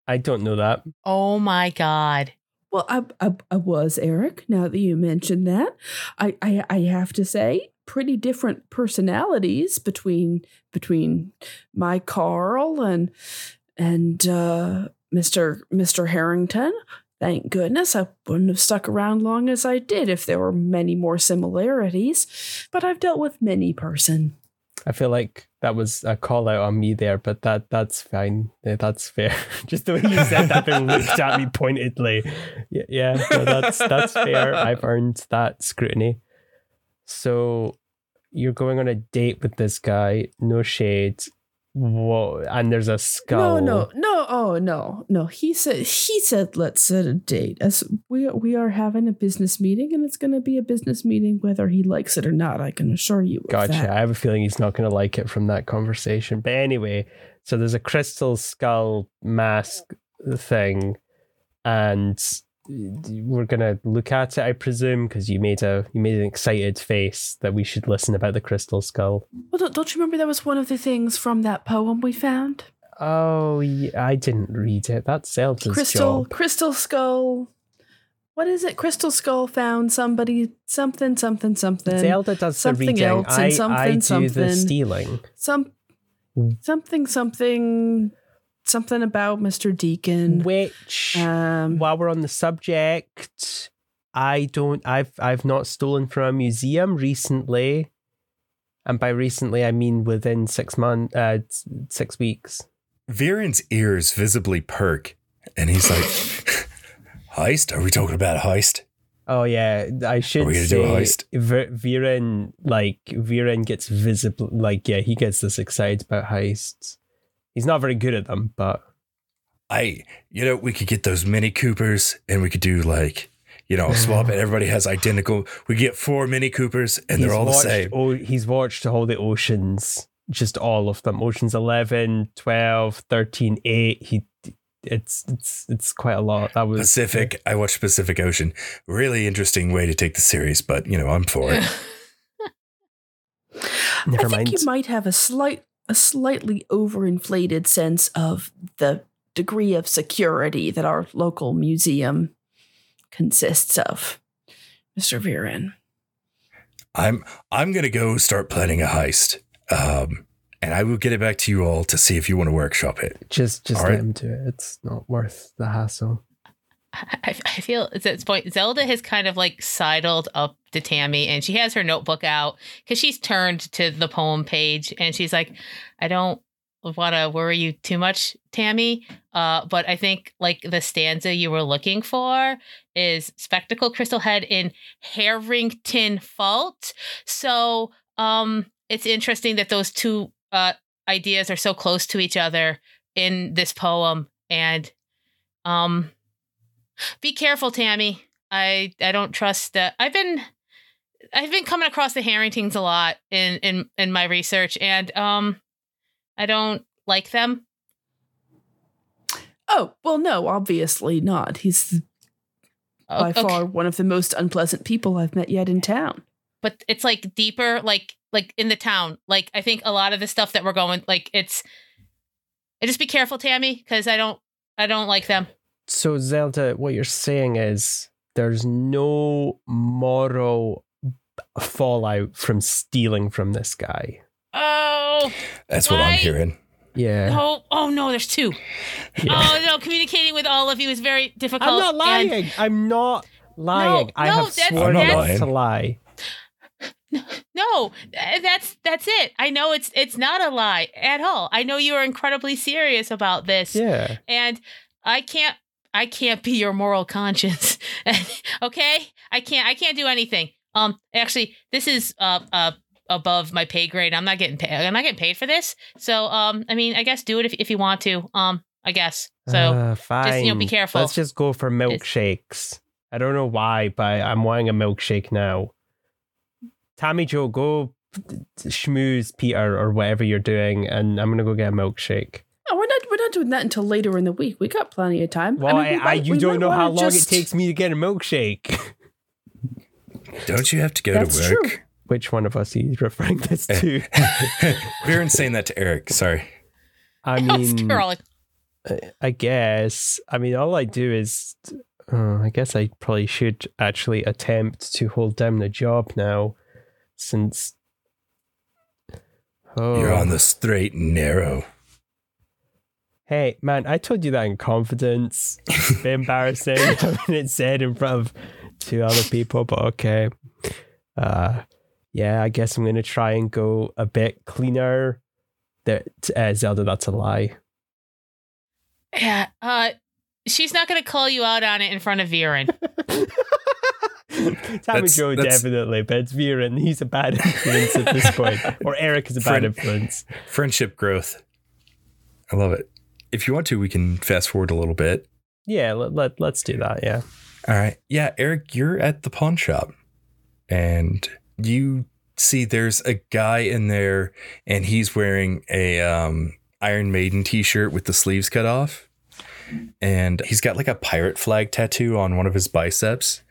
I don't know that. Oh, my God. Well, I I, I was, Eric, now that you mentioned that. I, I, I have to say, pretty different personalities between between my Carl and and uh, Mister Mister Harrington. Thank goodness I wouldn't have stuck around long as I did if there were many more similarities. But I've dealt with many person. I feel like that was a call out on me there, but that that's fine. Yeah, that's fair. Just the way you said that and looked at me pointedly. Yeah, yeah no, that's that's fair. I've earned that scrutiny. So you're going on a date with this guy. No shade. Whoa! And there's a skull. No, no, no. Oh, no, no. He said. He said. Let's set a date. As we we are having a business meeting, and it's going to be a business meeting whether he likes it or not. I can assure you. Gotcha. That. I have a feeling he's not going to like it from that conversation. But anyway, so there's a crystal skull mask thing, and we're going to look at it, I presume, because you made a you made an excited face that we should listen about the crystal skull. Well, don't, don't you remember that was one of the things from that poem we found? Oh, yeah, I didn't read it. That's Zelda's crystal, job. Crystal skull. What is it? Crystal skull found somebody, something, something, something. Zelda does something the reading. Else I, and something, I do something, the stealing. Some, something, something... Something about Mister Deacon. Which, um, while we're on the subject, I don't. I've I've not stolen from a museum recently, and by recently I mean within six months, uh, six weeks. Viren's ears visibly perk, and he's like, "Heist? Are we talking about heist?" Oh yeah, I should. Are we gonna say do a heist? V- Viren like Viren gets visible. Like yeah, he gets this excited about heists. He's not very good at them, but I, you know, we could get those Mini Coopers and we could do like, you know, swap it. Everybody has identical. We get four Mini Coopers and he's they're all watched, the same. Oh, he's watched all the Oceans, just all of them. Oceans eleven, twelve, thirteen, eight. He, it's, it's, it's quite a lot. That was Pacific. I watched Pacific Ocean. Really interesting way to take the series, but you know, I'm for it. Never I mind. Think you might have a slight. A slightly overinflated sense of the degree of security that our local museum consists of, Mister Viren. I'm I'm going to go start planning a heist, um, and I will get it back to you all to see if you want to workshop it. Just just all let right? him do it. It's not worth the hassle. I, I feel at this point, Zelda has kind of like sidled up to Tammy, and she has her notebook out because she's turned to the poem page, and she's like, I don't want to worry you too much, Tammy, uh, but I think like the stanza you were looking for is spectacle crystal head in Harrington fault. So um, it's interesting that those two uh, ideas are so close to each other in this poem. And um, be careful, Tammy. I, I don't trust that. I've been I've been coming across the Harringtons a lot in in, in my research, and um, I don't like them. Oh, well, no, obviously not. He's oh, by okay. far one of the most unpleasant people I've met yet in town. But it's like deeper, like like in the town. Like, I think a lot of the stuff that we're going, like it's. I just be careful, Tammy, because I don't I don't like them. So, Zelda, what you're saying is there's no moral fallout from stealing from this guy. Oh, that's what I, I'm hearing. Yeah. Oh, oh no, there's two. Yeah. Oh no, communicating with all of you is very difficult. I'm not lying. And... I'm not lying. No, I no, have that's, sworn that's, not to lie. No, that's that's it. I know it's it's not a lie at all. I know you are incredibly serious about this. Yeah. And I can't. I can't be your moral conscience. Okay? I can't I can't do anything. Um actually, this is uh uh above my pay grade. I'm not getting paid. I'm not getting paid for this. So um I mean, I guess do it if if you want to. Um I guess. So uh, fine. Just, you know, be careful. Let's just go for milkshakes. It's- I don't know why, but I'm wanting a milkshake now. Tammy Jo, go schmooze Peter or whatever you're doing, and I'm going to go get a milkshake. Oh, we're not we're not doing that until later in the week. We got plenty of time. Well, I mean, we I, might, I, you we don't know how long just... it takes me to get a milkshake. Don't you have to go That's to work? True. Which one of us are you referring this to? We weren't saying that to Eric. Sorry. I mean, I, I guess. I mean, all I do is, uh, I guess I probably should actually attempt to hold down the job now, since oh. you're on the straight and narrow. Hey, man, I told you that in confidence. It's a bit embarrassing having it said in front of two other people, but okay. Uh, yeah, I guess I'm going to try and go a bit cleaner. That uh, Zelda, that's a lie. Yeah, uh, she's not going to call you out on it in front of Viren. Tammy Jo definitely, but it's Viren. He's a bad influence at this point. Or Eric is a bad friend, influence. Friendship growth. I love it. If you want to, we can fast forward a little bit. Yeah, let, let, let's do that. Yeah. All right. Yeah, Eric, you're at the pawn shop and you see there's a guy in there and he's wearing a um, Iron Maiden t-shirt with the sleeves cut off. And he's got like a pirate flag tattoo on one of his biceps.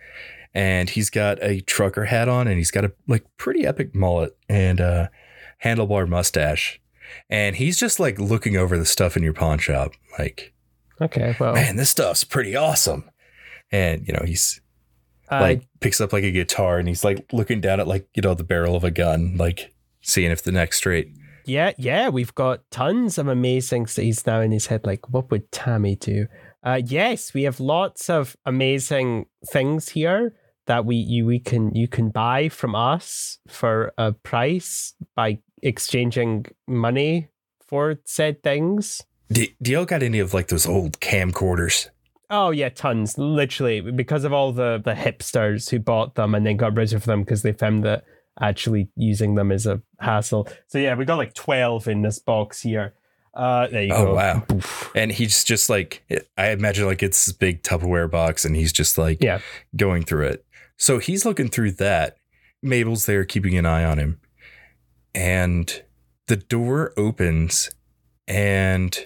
And he's got a trucker hat on and he's got a like pretty epic mullet and a handlebar mustache. And he's just like looking over the stuff in your pawn shop, like, okay, well, man, this stuff's pretty awesome. And, you know, he's I, like picks up like a guitar and he's like looking down at like, you know, the barrel of a gun, like seeing if the neck's straight. Yeah. Yeah. We've got tons of amazing things now in his head. Like, what would Tammy do? Uh, yes, we have lots of amazing things here that we you we can you can buy from us for a price by exchanging money for said things. Do, do y'all got any of like those old camcorders? Oh yeah, tons. Literally, because of all the, the hipsters who bought them and then got rid of them because they found that actually using them is a hassle. So yeah, we got like twelve in this box here. Uh, there you oh, go. Oh wow. Oof. And he's just like, I imagine like it's this big Tupperware box and he's just like yeah. going through it. So he's looking through that. Mabel's there keeping an eye on him. And the door opens and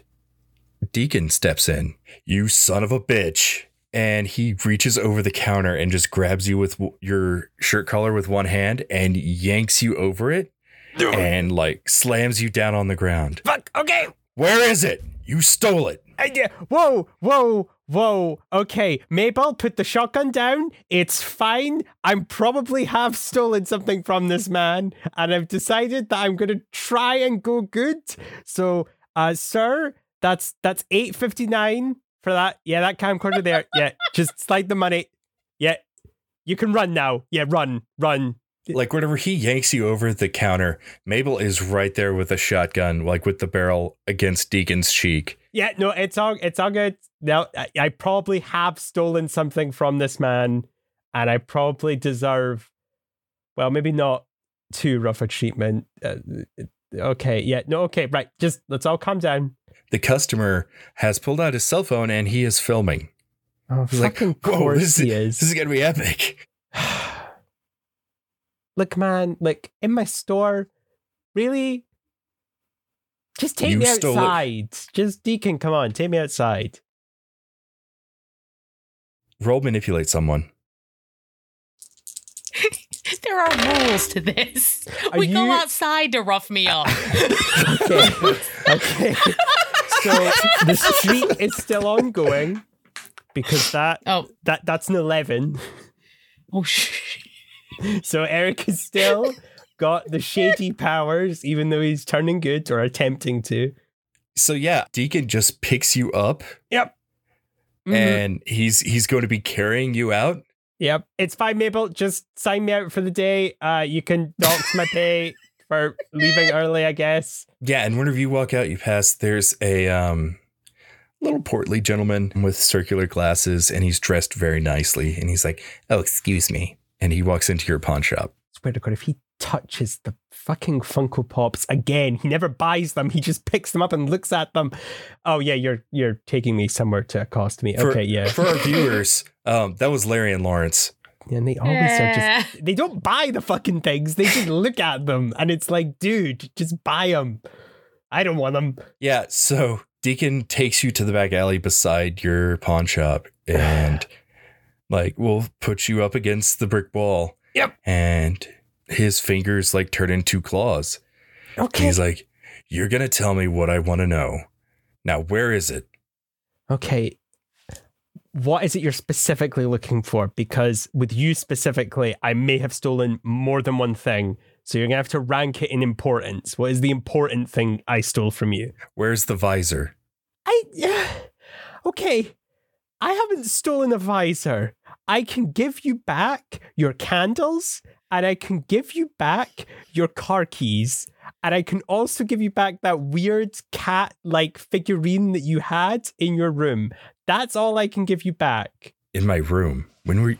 Deacon steps in. You son of a bitch. And he reaches over the counter and just grabs you with w- your shirt collar with one hand and yanks you over it and like slams you down on the ground. Fuck, okay. Where is it? You stole it. I, yeah. Whoa, whoa, whoa, okay, Mabel, put the shotgun down. It's fine. I probably have stolen something from this man, and I've decided that I'm going to try and go good. So, uh, sir, that's that's eight fifty-nine for that. Yeah, that camcorder there. Yeah, just slide the money. Yeah, you can run now. Yeah, run, run. Like, whenever he yanks you over the counter, Mabel is right there with a shotgun, like with the barrel against Deacon's cheek. Yeah, no, it's all it's all good. Now, I, I probably have stolen something from this man, and I probably deserve, well, maybe not too rough a treatment. Uh, okay, yeah, no, okay, right. Just let's all calm down. The customer has pulled out his cell phone and he is filming. Oh, he's fucking like, whoa, this is, he is. This is going to be epic. Look, man, like, in my store, really? Just take you me outside. Just, Deacon, come on, take me outside. Roll manipulate someone. There are rules to this. Are we you... go outside to rough me up. okay. okay. So, the streak is still ongoing, because that, oh. that that's an eleven. Oh, shit. So Eric has still got the shady powers, even though he's turning good or attempting to. So yeah, Deacon just picks you up. Yep. Mm-hmm. And he's he's going to be carrying you out. Yep. It's fine, Mabel. Just sign me out for the day. Uh, you can dox my pay for leaving early, I guess. Yeah, and whenever you walk out, you pass. There's a um, little portly gentleman with circular glasses, and he's dressed very nicely. And he's like, "Oh, excuse me." And he walks into your pawn shop. I swear to God, if he touches the fucking Funko Pops again, he never buys them. He just picks them up and looks at them. Oh, yeah, you're you're taking me somewhere to accost me. For, okay, yeah. For our viewers, um, that was Larry and Lawrence. And they always yeah. are just... They don't buy the fucking things. They just look at them. And it's like, dude, just buy them. I don't want them. Yeah, so Deacon takes you to the back alley beside your pawn shop and... Like, we'll put you up against the brick wall. Yep. And his fingers, like, turn into claws. Okay. And he's like, you're going to tell me what I want to know. Now, where is it? Okay. What is it you're specifically looking for? Because with you specifically, I may have stolen more than one thing. So you're going to have to rank it in importance. What is the important thing I stole from you? Where's the visor? I... yeah. Okay. I haven't stolen a visor. I can give you back your candles, and I can give you back your car keys, and I can also give you back that weird cat-like figurine that you had in your room. That's all I can give you back. In my room? When were you...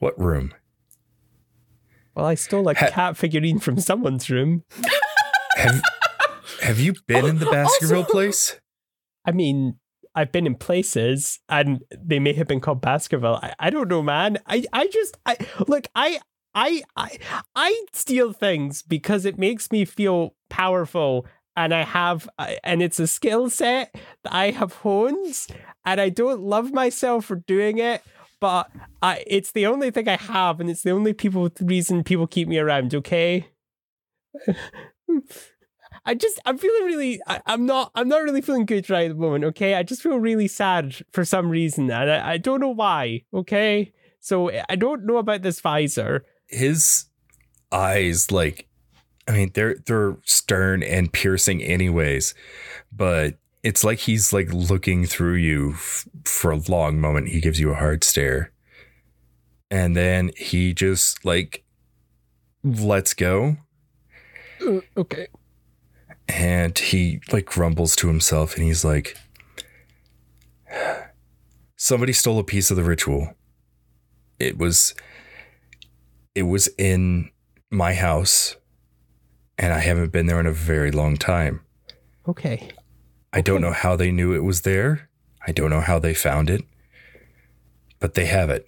What room? Well, I stole a ha- cat figurine from someone's room. Have, have you been in the Baskerville also- place? I mean... I've been in places and they may have been called Baskerville. I, I don't know, man. I, I just, I look, I, I, I, I steal things because it makes me feel powerful and I have, and it's a skill set that I have honed and I don't love myself for doing it, but I, it's the only thing I have and it's the only people reason people keep me around. Okay. I just, I'm feeling really, I, I'm not, I'm not really feeling good right at the moment, okay? I just feel really sad for some reason, and I, I don't know why, okay? So, I don't know about this visor. His eyes, like, I mean, they're, they're stern and piercing anyways, but it's like he's, like, looking through you f- for a long moment. He gives you a hard stare, and then he just, like, lets go. Uh, okay. And he, like, grumbles to himself, and he's like, somebody stole a piece of the ritual. It was, it was in my house, and I haven't been there in a very long time. Okay. I okay. don't know how they knew it was there. I don't know how they found it, but they have it,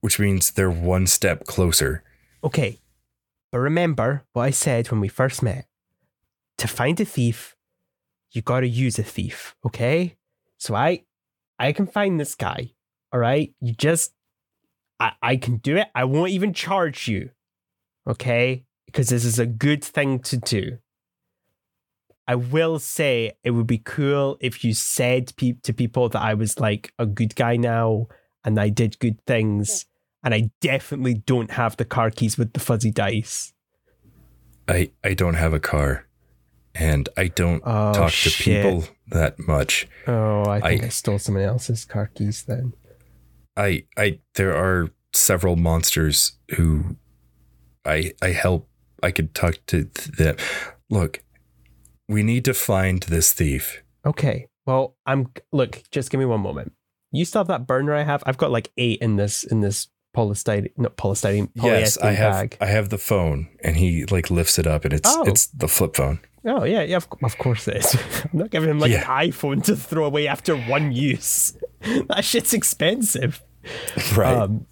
which means they're one step closer. Okay. But remember what I said when we first met. To find a thief, you gotta use a thief, okay? So I I can find this guy, all right? You just, I, I can do it. I won't even charge you, okay? Because this is a good thing to do. I will say it would be cool if you said pe- to people that I was like a good guy now and I did good things, and I definitely don't have the car keys with the fuzzy dice. I, I don't have a car, and I don't oh, talk shit. to people that much. Oh, I think I, I stole someone else's car keys then. I I there are several monsters who I I help. I could talk to them. Look, we need to find this thief. Okay. Well, I'm look. Just give me one moment. You still have that burner I have? I've got like eight in this in this polystyrene, not polystyrene. Yes, I have. Bag. I have the phone, and he like lifts it up, and it's oh. it's the flip phone. Oh yeah, yeah. Of, of course it is. I'm not giving him like yeah. an iPhone to throw away after one use. That shit's expensive. Right. Um,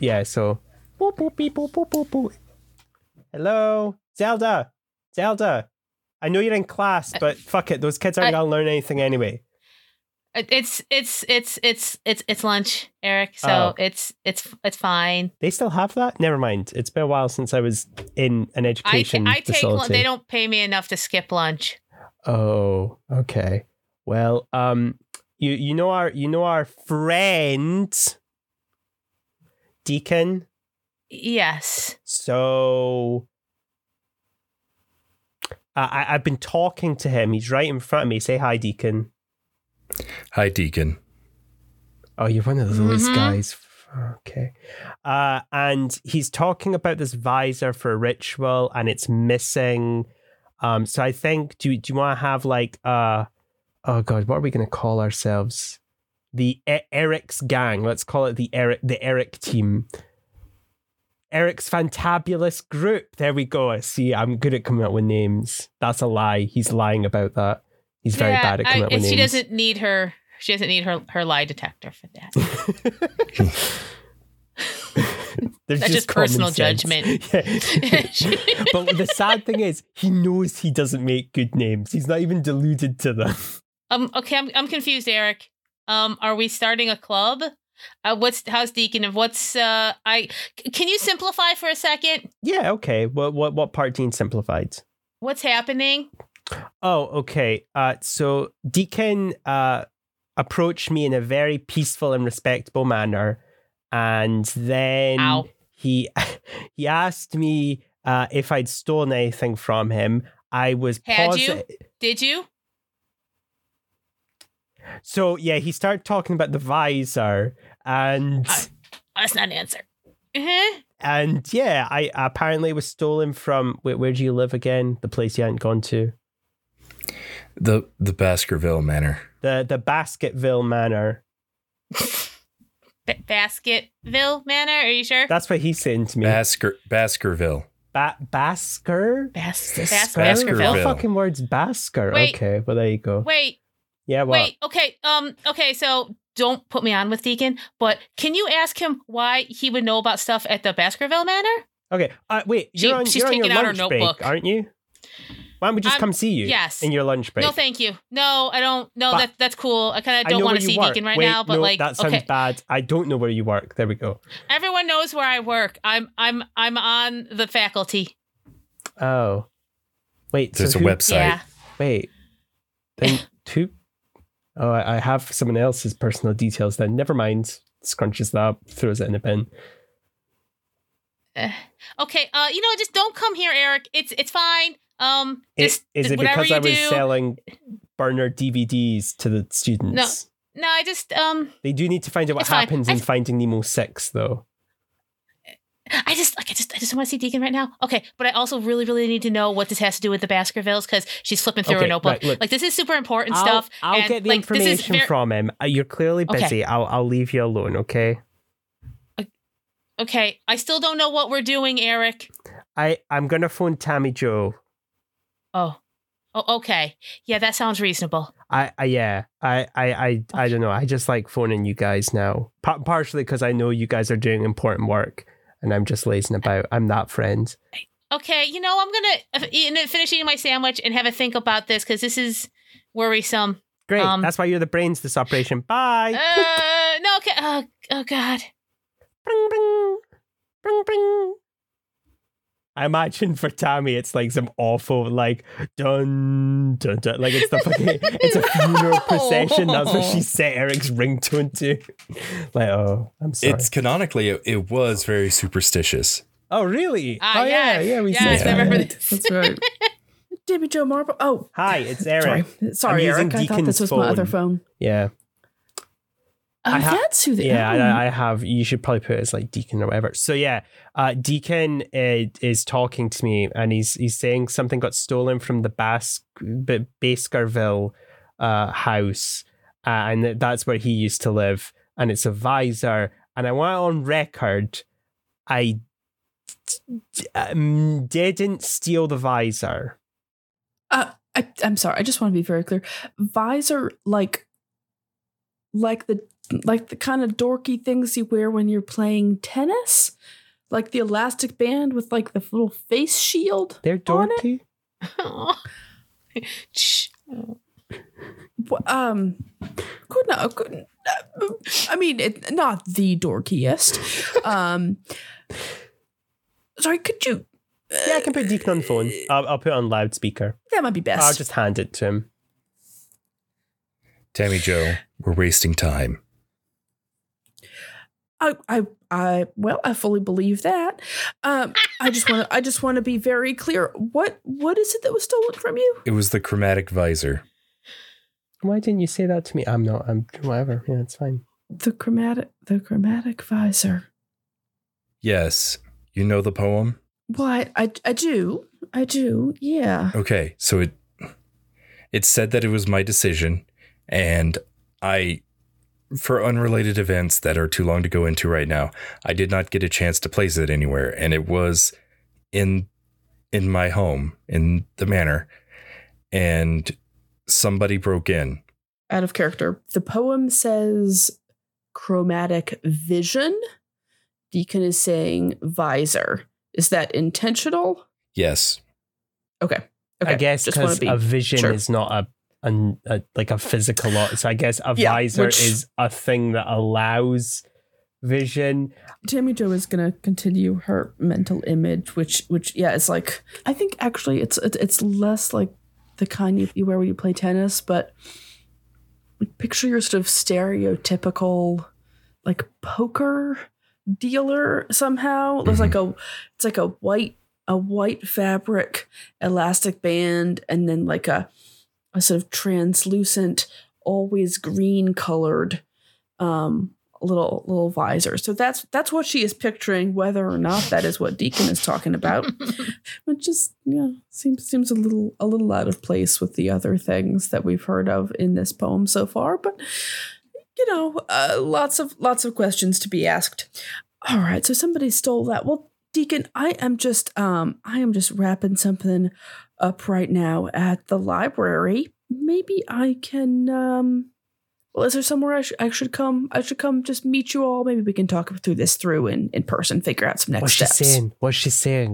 yeah. So. Boop, boop, beep, boop, boop, boop, boop. Hello, Zelda. Zelda. I know you're in class, but fuck it. Those kids aren't I, gonna learn anything anyway. It's it's it's it's it's it's lunch, Eric. So oh. it's it's it's fine. They still have that? Never mind. It's been a while since I was in an education. I, I take. Facility. They don't pay me enough to skip lunch. Oh, okay. Well, um, you you know our you know our friend, Deacon. Yes. So. Uh, I, I've been talking to him. He's right in front of me. Say hi, Deacon. Hi, Deacon. Oh, you're one of those mm-hmm. guys. Okay. Uh, and he's talking about this visor for a ritual, and it's missing. Um, so I think, do, do you want to have like, uh, oh God, what are we going to call ourselves? The e- Eric's gang. Let's call it the Eric, the Eric team. Eric's Fantabulous Group. There we go. See, I'm good at coming up with names. That's a lie. He's lying about that. He's very yeah, bad at coming I, up with she names. She doesn't need her. She doesn't need her, her lie detector for that. That's just, just personal judgment. Yeah. But the sad thing is, he knows he doesn't make good names. He's not even deluded to them. Um. Okay, I'm I'm confused, Eric. Um. Are we starting a club? Uh, what's how's Deacon and what's uh I can you simplify for a second? Yeah, okay. What what what part Dean simplified? What's happening? Oh, okay. Uh, so Deacon uh approached me in a very peaceful and respectable manner, and then Ow. he he asked me uh if I'd stolen anything from him. I was Had posit- you? Did you? So yeah, he started talking about the visor, and uh, that's not an answer. Uh-huh. And yeah, I apparently was stolen from. Wait, where do you live again? The place you hadn't gone to. The the Baskerville Manor. The the Basketville Manor. B- Basketville Manor. Are you sure? That's what he's saying to me. Basker Baskerville. Ba- Basker. Bas- Bas- Baskerville. What fucking words? Basker. Wait, okay, well there you go. Wait. Yeah. What? Wait. Okay. Um. Okay. So don't put me on with Deacon, but can you ask him why he would know about stuff at the Baskerville Manor? Okay. Uh, wait. You're she, on. She's you're taking on your out her notebook, break, aren't you? Why don't we just um, come see you? Yes. In your lunch break. No, thank you. No, I don't. No, but, that that's cool. I kind of don't want to see work. Deacon right wait, now, but no, like, that sounds okay. bad. I don't know where you work. There we go. Everyone knows where I work. I'm I'm I'm on the faculty. Oh. Wait. There's so a who, website. Yeah. Wait. Then two. Oh, I have someone else's personal details then. Never mind. Scrunches that up, throws it in a bin. Uh, okay, uh, you know, just don't come here, Eric. It's it's fine. Um, just, it, is it because I was do. selling burner D V Ds to the students? No, no, I just... um. They do need to find out what happens I, in Finding Nemo six, though. I just, like, I just, I just want to see Deacon right now. Okay, but I also really, really need to know what this has to do with the Baskervilles, because she's flipping through okay, her notebook. Right, like, this is super important I'll, stuff. I'll and, get the like, information very... from him. You're clearly busy. Okay. I'll, I'll leave you alone. Okay. Okay. I still don't know what we're doing, Eric. I, I'm gonna phone Tammy Jo. Oh. Oh. Okay. Yeah, that sounds reasonable. I, I yeah. I, I, I, okay. I don't know. I just like phoning you guys now, pa- partially because I know you guys are doing important work. And I'm just lazing about. I'm that friend. Okay, you know, I'm gonna uh, finish eating my sandwich and have a think about this because this is worrisome. Great, um, that's why you're the brains this operation. Bye. Uh, no, okay. Oh, oh God. Bring, bring, bring, bring. I imagine for Tammy, it's like some awful, like, dun, dun, dun. Like, it's the fucking, it's a funeral procession. That's what she set Eric's ringtone to. Like, oh, I'm sorry. It's canonically, it, it was very superstitious. Oh, really? Uh, oh, yes. yeah, yeah. We yes, see I remember yeah. this. That's right. Tammy Jo Marple. Oh. Hi, it's Eric. Sorry, sorry Eric. Deacon's I thought this was phone. my other phone. Yeah. Oh, ha- that's who they yeah, are. Yeah, I, I have. You should probably put it as like Deacon or whatever. So yeah, uh, Deacon uh, is talking to me, and he's he's saying something got stolen from the Bas- B- Baskerville uh, house, uh, and that's where he used to live, and it's a visor. And I want on record, I d- um, didn't steal the visor. Uh, I, I'm sorry. I just want to be very clear. Visor, like, like the. Like the kind of dorky things you wear when you're playing tennis, like the elastic band with like the little face shield. They're dorky. On it. um, good no, good. I mean, it, not the dorkiest. Um, sorry, could you? Uh, yeah, I can put Deacon on phone. I'll, I'll put it on loudspeaker. That might be best. I'll just hand it to him. Tammy Jo, we're wasting time. I, I, I, well, I fully believe that. Um, I just want to, I just want to be very clear. What, what is it that was stolen from you? It was the chromatic visor. Why didn't you say that to me? I'm not, I'm whatever. Yeah, it's fine. The chromatic, the chromatic visor. Yes. You know the poem? Well, I, I, I do. I do. Yeah. Okay. So it, it said that it was my decision, and I, for unrelated events that are too long to go into right now, I did not get a chance to place it anywhere, and it was in in my home, in the manor, and somebody broke in. Out of character. The poem says chromatic vision. Deacon is saying visor. Is that intentional? Yes. Okay. Okay. I guess because be a vision sure. is not a And uh, like a physical lot. So I guess a yeah, visor which, is a thing that allows vision. Tammy Jo is going to continue her mental image, which, which yeah, it's like, I think actually it's it's less like the kind you, you wear when you play tennis, but picture your sort of stereotypical like poker dealer somehow. There's like a, it's like a white, a white fabric, elastic band, and then like a, a sort of translucent, always green colored um, little little visor. So that's that's what she is picturing, whether or not that is what Deacon is talking about. It just yeah seems seems a little a little out of place with the other things that we've heard of in this poem so far. But you know, uh, lots of lots of questions to be asked. All right, so somebody stole that. Well, Deacon, I am just um I am just wrapping something up right now at the library. Maybe I can um well, is there somewhere I, sh- I should come I should come just meet you all? Maybe we can talk through this through in, in person, figure out some next What's steps. What's she saying? What's she saying?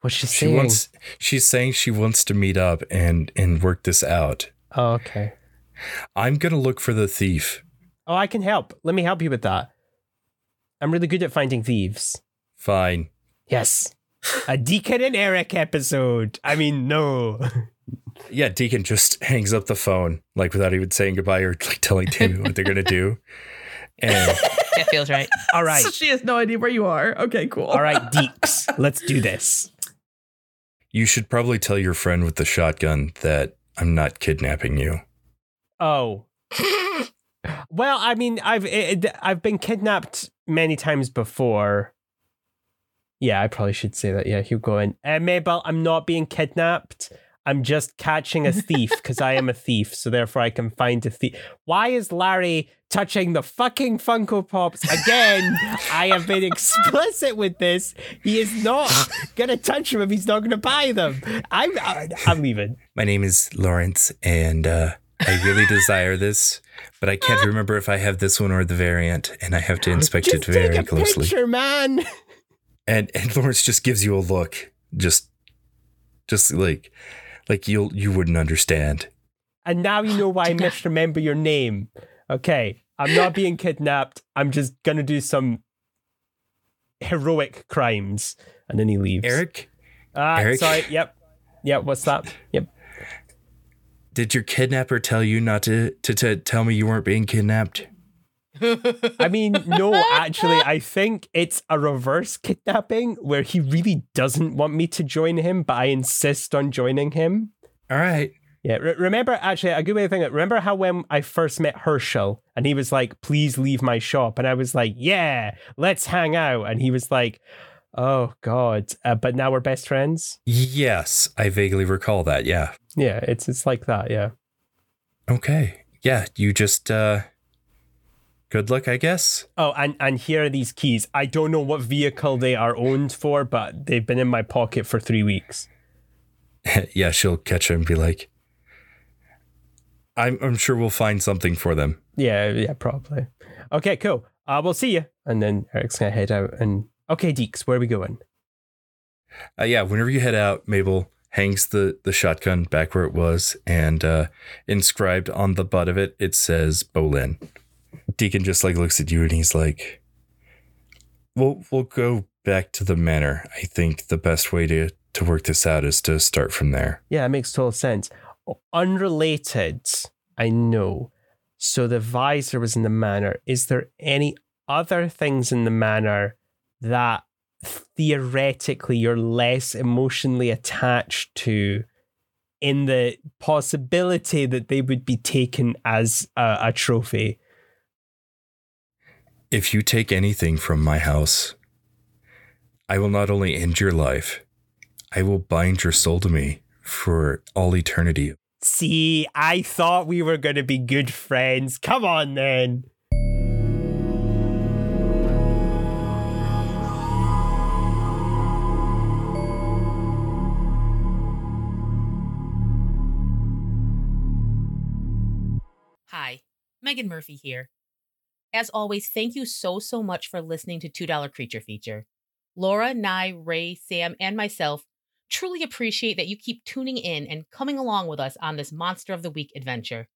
What's she, she saying? Wants, she's saying she wants to meet up and, and work this out. Oh, okay. I'm gonna look for the thief. Oh, I can help. Let me help you with that. I'm really good at finding thieves. Fine. Yes. A Deacon and Eric episode. I mean, no. Yeah, Deacon just hangs up the phone, like without even saying goodbye or like telling Tammy what they're gonna do. And that feels right. All right. So she has no idea where you are. Okay, cool. All right, Deeks, let's do this. You should probably tell your friend with the shotgun that I'm not kidnapping you. Oh. Well, I mean, I've it, I've been kidnapped many times before. Yeah, I probably should say that. Yeah, he'll go in. Uh, Mabel, I'm not being kidnapped. I'm just catching a thief because I am a thief. So therefore I can find a thief. Why is Larry touching the fucking Funko Pops again? I have been explicit with this. He is not going to touch them if he's not going to buy them. I'm, I'm leaving. My name is Lawrence, and uh, I really desire this, but I can't remember if I have this one or the variant, and I have to inspect just it very closely. Just take a picture, man. And and Lawrence just gives you a look, just, just like, like you you wouldn't understand. And now you know why I misremember your name. Okay, I'm not being kidnapped. I'm just gonna do some heroic crimes, and then he leaves. Eric, Uh, Eric? Sorry. Yep. Yep. What's that? Yep. Did your kidnapper tell you not to, to, to tell me you weren't being kidnapped? I mean, no, actually, I think it's a reverse kidnapping where he really doesn't want me to join him, but I insist on joining him. All right. Yeah. Re- remember, actually, a good way to think of it, remember how when I first met Herschel and he was like, please leave my shop. And I was like, yeah, let's hang out. And he was like, oh, God. Uh, but now we're best friends. Yes. I vaguely recall that. Yeah. Yeah. It's it's like that. Yeah. Okay. Yeah. You just... uh Good luck, I guess. Oh, and, and here are these keys. I don't know what vehicle they are owned for, but they've been in my pocket for three weeks. Yeah, she'll catch her and be like, I'm I'm sure we'll find something for them. Yeah, yeah, probably. Okay, cool. Uh, we'll see you. And then Eric's going to head out and, okay, Deeks, where are we going? Uh, yeah, whenever you head out, Mabel hangs the, the shotgun back where it was, and uh, inscribed on the butt of it, it says Bolin. Deacon just like looks at you and he's like, we'll, we'll go back to the manor. I think the best way to, to work this out is to start from there. Yeah, it makes total sense. Unrelated, I know. So the visor was in the manor. Is there any other things in the manor that theoretically you're less emotionally attached to, in the possibility that they would be taken as a, a trophy? If you take anything from my house, I will not only end your life, I will bind your soul to me for all eternity. See, I thought we were going to be good friends. Come on, then. Hi, Meghan Murphy here. As always, thank you so, so much for listening to two dollar Creature Feature. Laura, Nye, Ray, Sam, and myself truly appreciate that you keep tuning in and coming along with us on this Monster of the Week adventure.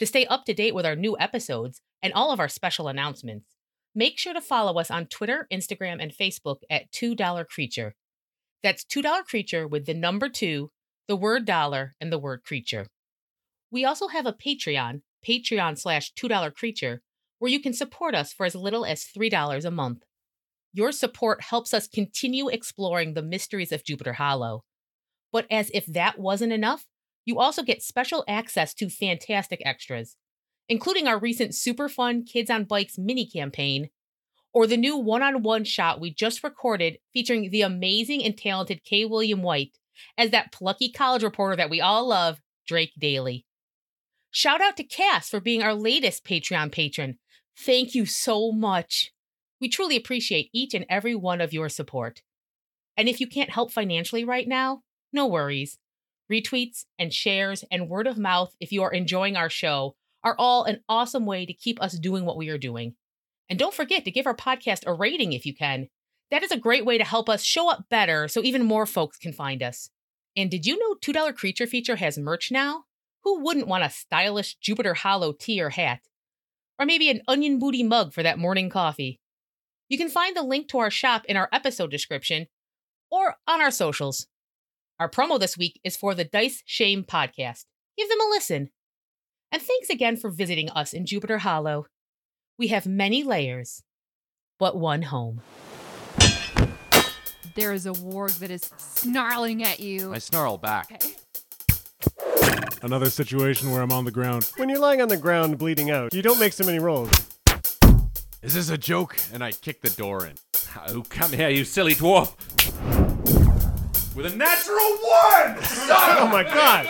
To stay up to date with our new episodes and all of our special announcements, make sure to follow us on Twitter, Instagram, and Facebook at two dollar Creature. That's two dollar Creature with the number two, the word dollar, and the word creature. We also have a Patreon, Patreon slash two dollar Creature, where you can support us for as little as three dollars a month. Your support helps us continue exploring the mysteries of Jupiter Hollow. But as if that wasn't enough, you also get special access to fantastic extras, including our recent super fun Kids on Bikes mini campaign, or the new one-on-one shot we just recorded featuring the amazing and talented Kay William White as that plucky college reporter that we all love, Drake Daly. Shout out to Cass for being our latest Patreon patron. Thank you so much. We truly appreciate each and every one of your support. And if you can't help financially right now, no worries. Retweets and shares and word of mouth, if you are enjoying our show, are all an awesome way to keep us doing what we are doing. And don't forget to give our podcast a rating if you can. That is a great way to help us show up better so even more folks can find us. And did you know two dollar Creature Feature has merch now? Who wouldn't want a stylish Jupiter Hollow tee or hat? Or maybe an onion booty mug for that morning coffee. You can find the link to our shop in our episode description or on our socials. Our promo this week is for the Dice Shame podcast. Give them a listen. And thanks again for visiting us in Jupiter Hollow. We have many layers, but one home. There is a warg that is snarling at you. I snarl back. Okay. Another situation where I'm on the ground. When you're lying on the ground bleeding out, you don't make so many rolls. Is this a joke? And I kick the door in. Oh, come here, you silly dwarf! With a natural one! Oh my god!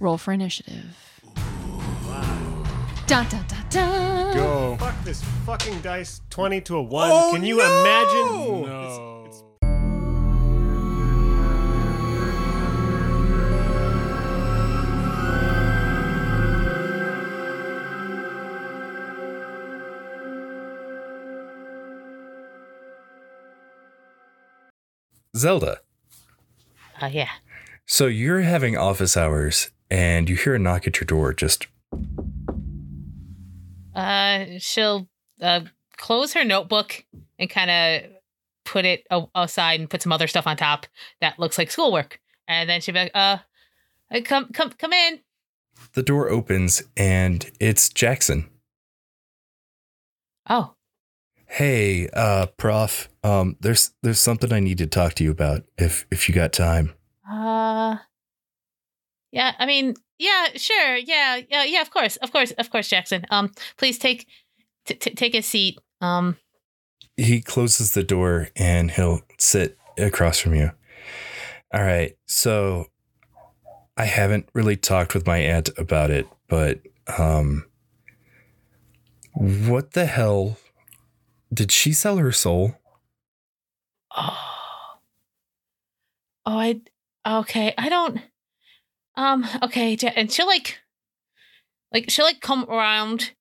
Roll for initiative. Wow. Dun, dun, dun, dun. Go. Fuck this fucking dice. twenty to a one. Oh, Can you no! imagine? No. It's, it's... Zelda, Oh, uh, yeah. So you're having office hours, and you hear a knock at your door. Just uh, she'll uh, close her notebook and kind of put it aside and put some other stuff on top that looks like schoolwork. And then she'll be like, "Uh, come, come, come in." The door opens, and it's Jackson. Oh. Hey, uh, Prof. Um, there's there's something I need to talk to you about. If if you got time. Uh. Yeah, I mean, yeah, sure, yeah, yeah, yeah. Of course, of course, of course, Jackson. Um, please take t- t- take a seat. Um. He closes the door and he'll sit across from you. All right, so I haven't really talked with my aunt about it, but um, what the hell? Did she sell her soul? Oh, oh, I, okay. I don't, um, okay. And she'll like, like, she'll like come around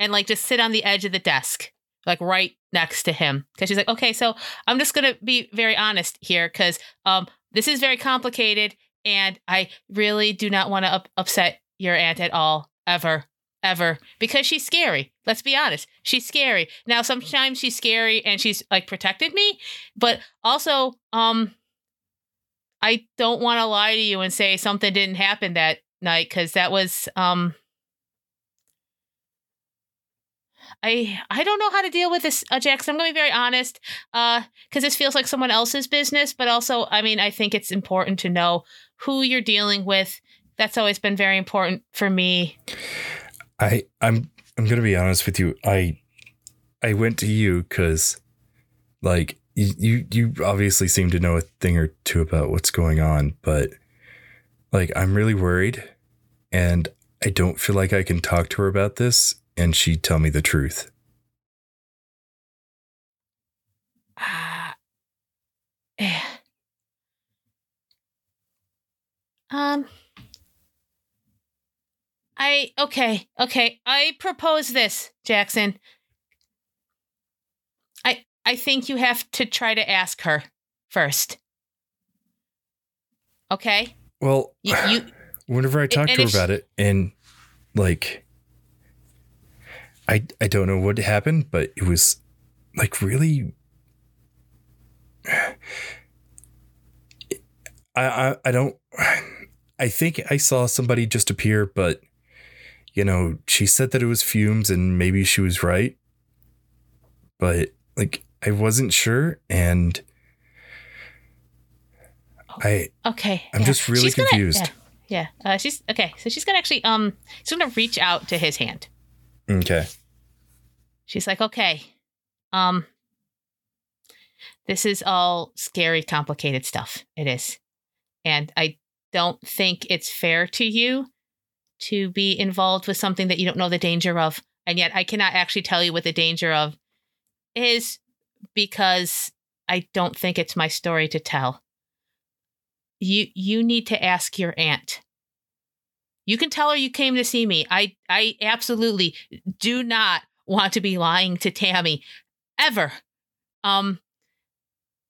and like just sit on the edge of the desk, like right next to him. Cause she's like, okay, so I'm just going to be very honest here. Cause, um, this is very complicated and I really do not want to up- upset your aunt at all, ever. Ever, because she's scary. Let's be honest. She's scary. Now, sometimes she's scary and she's like protected me, but also, um, I don't want to lie to you and say something didn't happen that night because that was, um, I I don't know how to deal with this, uh, Jackson. I'm going to be very honest, uh, because this feels like someone else's business, but also, I mean, I think it's important to know who you're dealing with. That's always been very important for me. I, I'm I'm going to be honest with you. I I went to you because, like, you, you obviously seem to know a thing or two about what's going on. But, like, I'm really worried. And I don't feel like I can talk to her about this. And she'd tell me the truth. Uh, yeah. Um... I, okay, okay. I propose this, Jackson. I I think you have to try to ask her first. Okay? Well, you, you, whenever I talk to her about she, it, and, like, I, I don't know what happened, but it was, like, really... I, I, I don't... I think I saw somebody just appear, but... You know, she said that it was fumes and maybe she was right. But like, I wasn't sure. And I, okay, I'm yeah. just really she's confused. Gonna, yeah. yeah. Uh, she's okay. So she's going to actually, um, she's going to reach out to his hand. Okay. She's like, okay, um, this is all scary, complicated stuff. It is. And I don't think it's fair to you to be involved with something that you don't know the danger of. And yet I cannot actually tell you what the danger of is because I don't think it's my story to tell. You you need to ask your aunt. You can tell her you came to see me. I, I absolutely do not want to be lying to Tammy ever. Um,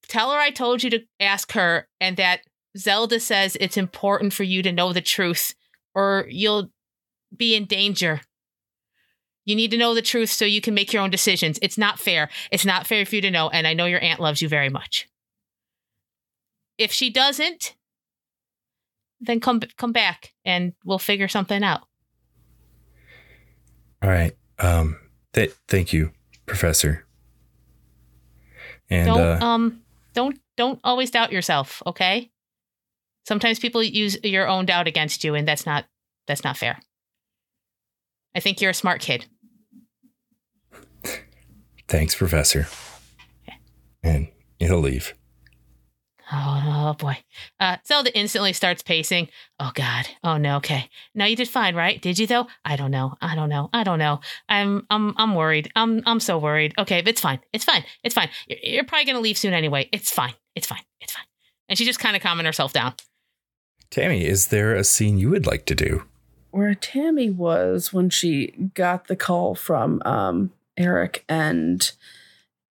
tell her I told you to ask her and that Zelda says it's important for you to know the truth or you'll be in danger. You need to know the truth so you can make your own decisions. It's not fair. It's not fair for you to know. And I know your aunt loves you very much. If she doesn't, then come come back and we'll figure something out. All right. Um. Th- thank you, Professor. And don't, uh, um. Don't don't always doubt yourself. Okay. Sometimes people use your own doubt against you, and that's not that's not fair. I think you're a smart kid. Thanks, Professor. Yeah. And he'll leave. Oh, oh boy. Uh, Zelda instantly starts pacing. Oh, God. Oh, no. Okay. No, you did fine, right? Did you, though? I don't know. I don't know. I don't know. I'm I'm, I'm worried. I'm I'm so worried. Okay, but it's fine. It's fine. It's fine. You're, you're probably going to leave soon anyway. It's fine. It's fine. It's fine. And she just kind of calmed herself down. Tammy, is there a scene you would like to do? Where Tammy was when she got the call from um, Eric and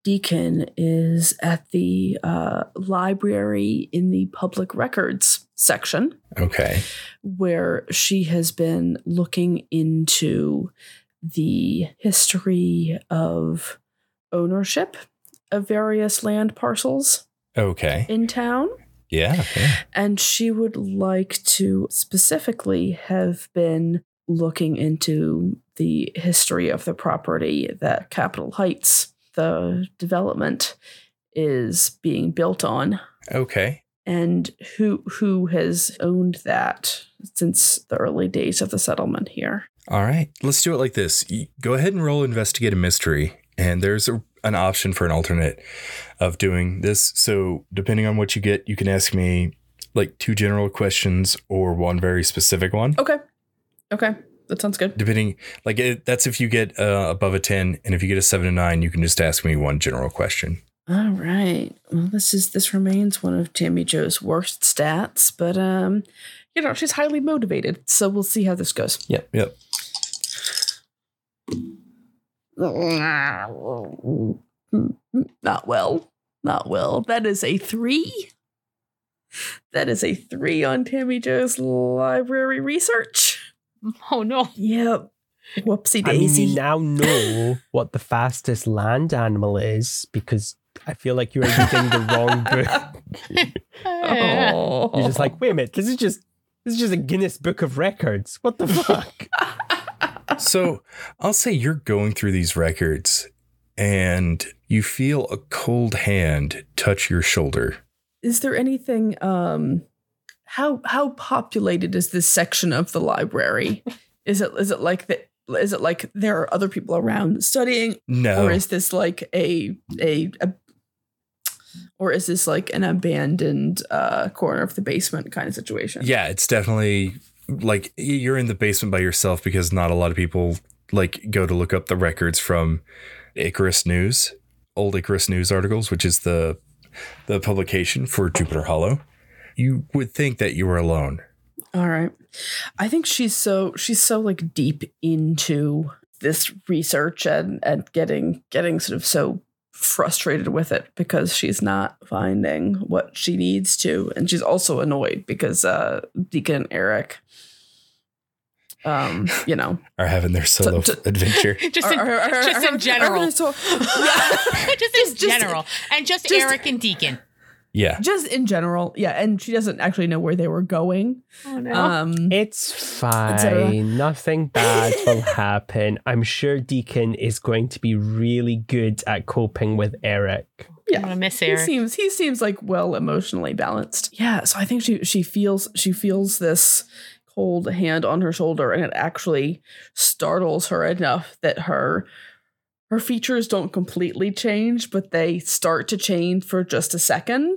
Deacon is at the uh, library in the public records section. Okay. Where she has been looking into the history of ownership of various land parcels. Okay. In town. Yeah, yeah. And she would like to specifically have been looking into the history of the property that Capitol Heights, the development, is being built on. Okay. And who who has owned that since the early days of the settlement here. All right. Let's do it like this. Go ahead and roll investigate a mystery. And there's a, an option for an alternate of doing this. So depending on what you get, you can ask me like two general questions or one very specific one. Okay. Okay. That sounds good. Depending, like it, that's if you get uh, above a ten, and if you get a seven to nine, you can just ask me one general question. All right. Well, this is this remains one of Tammy Jo's worst stats, but um, you know she's highly motivated, so we'll see how this goes. Yep. Yep. Not well. Not well. That is a three. That is a three on Tammy Jo's library research. Oh, no. Yep. Whoopsie daisy. I mean, you now know what the fastest land animal is because I feel like you're reading the wrong book. Oh. You're just like, wait a minute, this is just this is just a Guinness Book of Records. What the fuck? So I'll say you're going through these records and you feel a cold hand touch your shoulder. Is there anything... um? How how populated is this section of the library? Is it is it like that? Is it like there are other people around studying? No. Or is this like a a, a or is this like an abandoned uh, corner of the basement kind of situation? Yeah, it's definitely like you're in the basement by yourself because not a lot of people like go to look up the records from Icarus News, old Icarus News articles, which is the the publication for Jupiter Hollow. You would think that you were alone. All right. I think she's so she's so like deep into this research and, and getting getting sort of so frustrated with it because she's not finding what she needs to. And she's also annoyed because uh, Deacon and Eric, um, you know, are having their solo t- t- adventure. Just in, are, are, are, just are, in are, general. Are so- just in just, general. And just, just Eric and Deacon. Yeah. Just in general. Yeah. And she doesn't actually know where they were going. Oh, no. Um, it's fine. Nothing bad will happen. I'm sure Deacon is going to be really good at coping with Eric. Yeah. I miss Eric. He seems, he seems like well emotionally balanced. Yeah. So I think she, she feels she feels this cold hand on her shoulder, and it actually startles her enough that her Her features don't completely change, but they start to change for just a second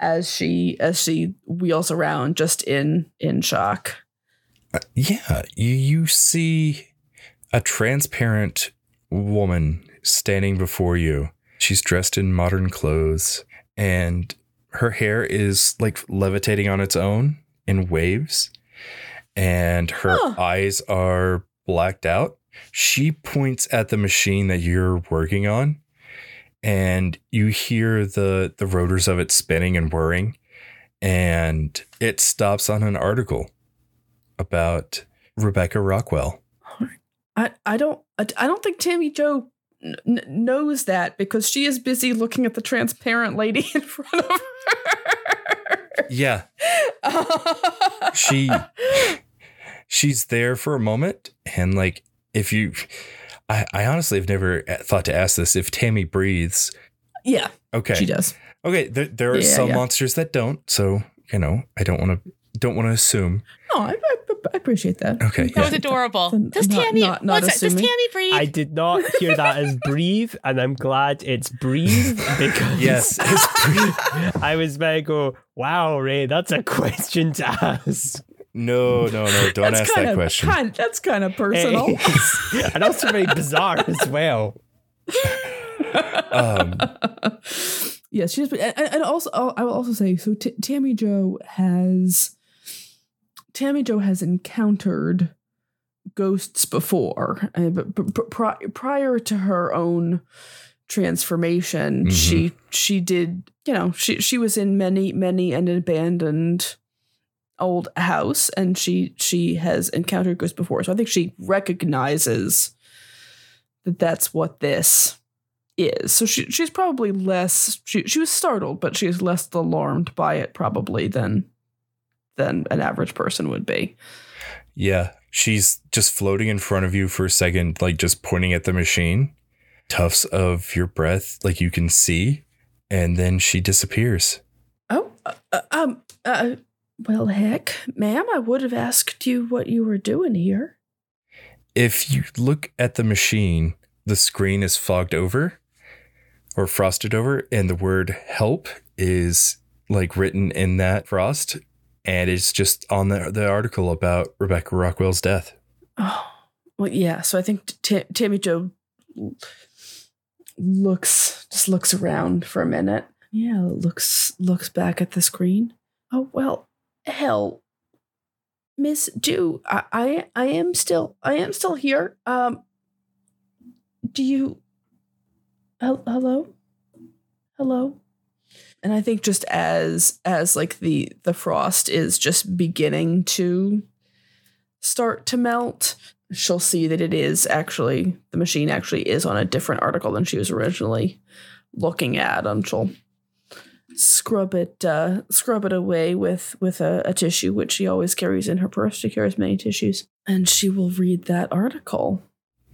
as she as she wheels around just in in shock. Uh, yeah, you, you see a transparent woman standing before you. She's dressed in modern clothes and her hair is like levitating on its own in waves, and her huh. eyes are blacked out. She points at the machine that you're working on, and you hear the, the rotors of it spinning and whirring, and it stops on an article about Rebecca Rockwell. I, I don't I, I don't think Tammy Jo n- knows that because she is busy looking at the transparent lady in front of her. Yeah. she she's there for a moment and like. If you, I, I honestly have never thought to ask this. If Tammy breathes. Yeah. Okay. She does. Okay. There, there are yeah, some yeah. monsters that don't. So, you know, I don't want to, don't want to assume. No, I, I, I appreciate that. Okay. That yeah. was adorable. Does not, Tammy, not, not what's that? Does Tammy breathe? I did not hear that as breathe. And I'm glad it's breathe because yes, it's breathe. I was about to go, wow, Ray, that's a question to ask. No, no, no, don't ask that question. Kind, that's kind of personal. And also very bizarre as well. Um, yes, she just, and, and also, I will also say, so T- Tammy Jo has, Tammy Jo has encountered ghosts before, uh, but, but, prior to her own transformation. Mm-hmm. She she did, you know, she, she was in many, many an abandoned old house, and she she has encountered ghosts before. So I think she recognizes that that's what this is. So she she's probably less, she, she was startled, but she's less alarmed by it probably than than an average person would be. Yeah. She's just floating in front of you for a second, like just pointing at the machine. Tufts of your breath, like you can see, and then she disappears. Oh, uh, um, uh, well, heck, ma'am, I would have asked you what you were doing here. If you look at the machine, the screen is fogged over or frosted over, and the word help is like written in that frost. And it's just on the the article about Rebecca Rockwell's death. Oh, well, yeah. So I think T- Tammy Jo looks, just looks around for a minute. Yeah, looks looks back at the screen. Oh, well, hell, Miss Jo, I, I I am still I am still here. Um, do you? Hello, hello. And I think just as as like the the frost is just beginning to start to melt, she'll see that it is actually the machine actually is on a different article than she was originally looking at, and she'll scrub it uh, scrub it away with with a, a tissue, which she always carries in her purse. She carries many tissues, and she will read that article.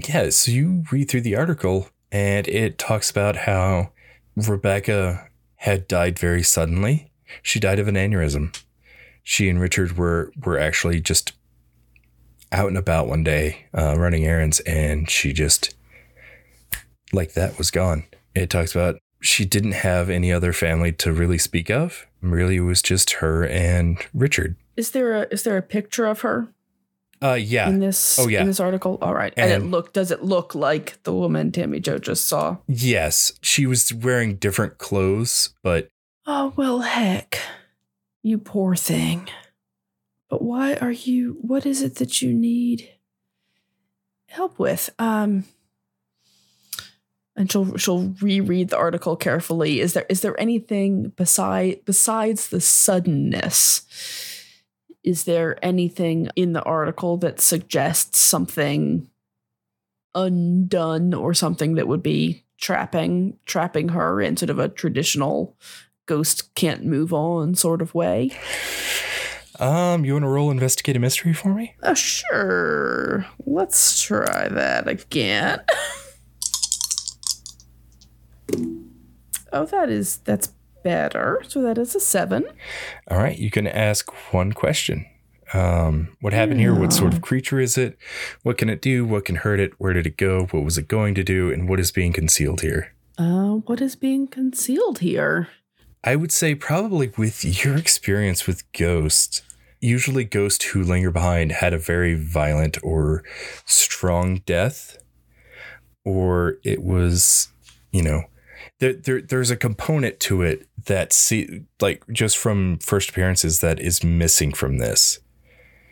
Yeah, so you read through the article, and it talks about how Rebecca had died very suddenly. She died of an aneurysm. She and Richard were, were actually just out and about one day uh, running errands, and she just, like that, was gone. It talks about she didn't have any other family to really speak of. Really, it was just her and Richard. Is there a, is there a picture of her? Uh, yeah. In this, oh, yeah. In this article? All right. And, and it look, does it look like the woman Tammy Jo just saw? Yes. She was wearing different clothes, but... Oh, well, heck. You poor thing. But why are you... What is it that you need help with? Um... And she'll she'll reread the article carefully. Is there is there anything beside besides the suddenness... Is there anything in the article that suggests something undone or something that would be trapping trapping her in sort of a traditional ghost can't move on sort of way? Um, you want to roll investigate a mystery for me? Oh, sure. Let's try that again. Oh, that is that's. Better. So that is a seven. All right. You can ask one question. Um, what happened yeah. here? What sort of creature is it? What can it do? What can hurt it? Where did it go? What was it going to do? And what is being concealed here? Uh, what is being concealed here? I would say probably with your experience with ghosts, usually ghosts who linger behind had a very violent or strong death, or it was, you know, There, there, there's a component to it that, see, like just from first appearances, that is missing from this.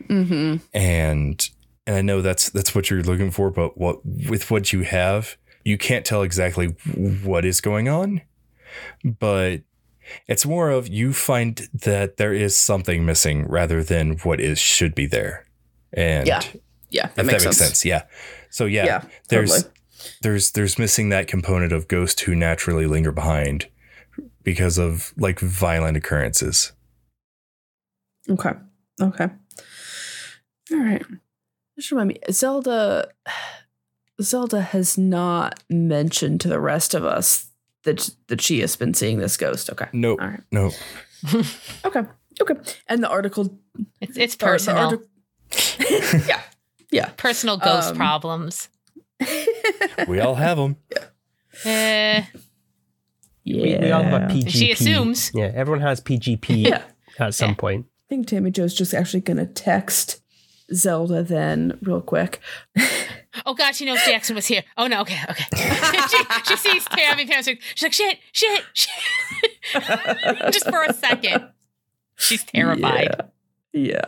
Mm-hmm. And and I know that's that's what you're looking for, but what with what you have, you can't tell exactly what is going on. But it's more of you find that there is something missing rather than what is should be there. And yeah, yeah, that, if makes, that sense. makes sense. Yeah. So yeah, yeah there's. Totally. There's there's missing that component of ghosts who naturally linger behind because of like violent occurrences. Okay. Okay. All right. Just remind me, Zelda Zelda has not mentioned to the rest of us that that she has been seeing this ghost. Okay. Nope. All right. Nope. Okay. Okay. And the article It's it's personal. Article, yeah. Yeah. Personal ghost um, problems. We all have them. Yeah. Uh, yeah. We, we all have a P G P. She assumes. Yeah, everyone has P G P yeah. at some yeah. point. I think Tammy Jo's just actually going to text Zelda then real quick. Oh, God, she knows Jackson was here. Oh, no, okay, okay. she, she sees Tammy. Tammy's like, she's like, shit, shit, shit. Just for a second. She's terrified. Yeah.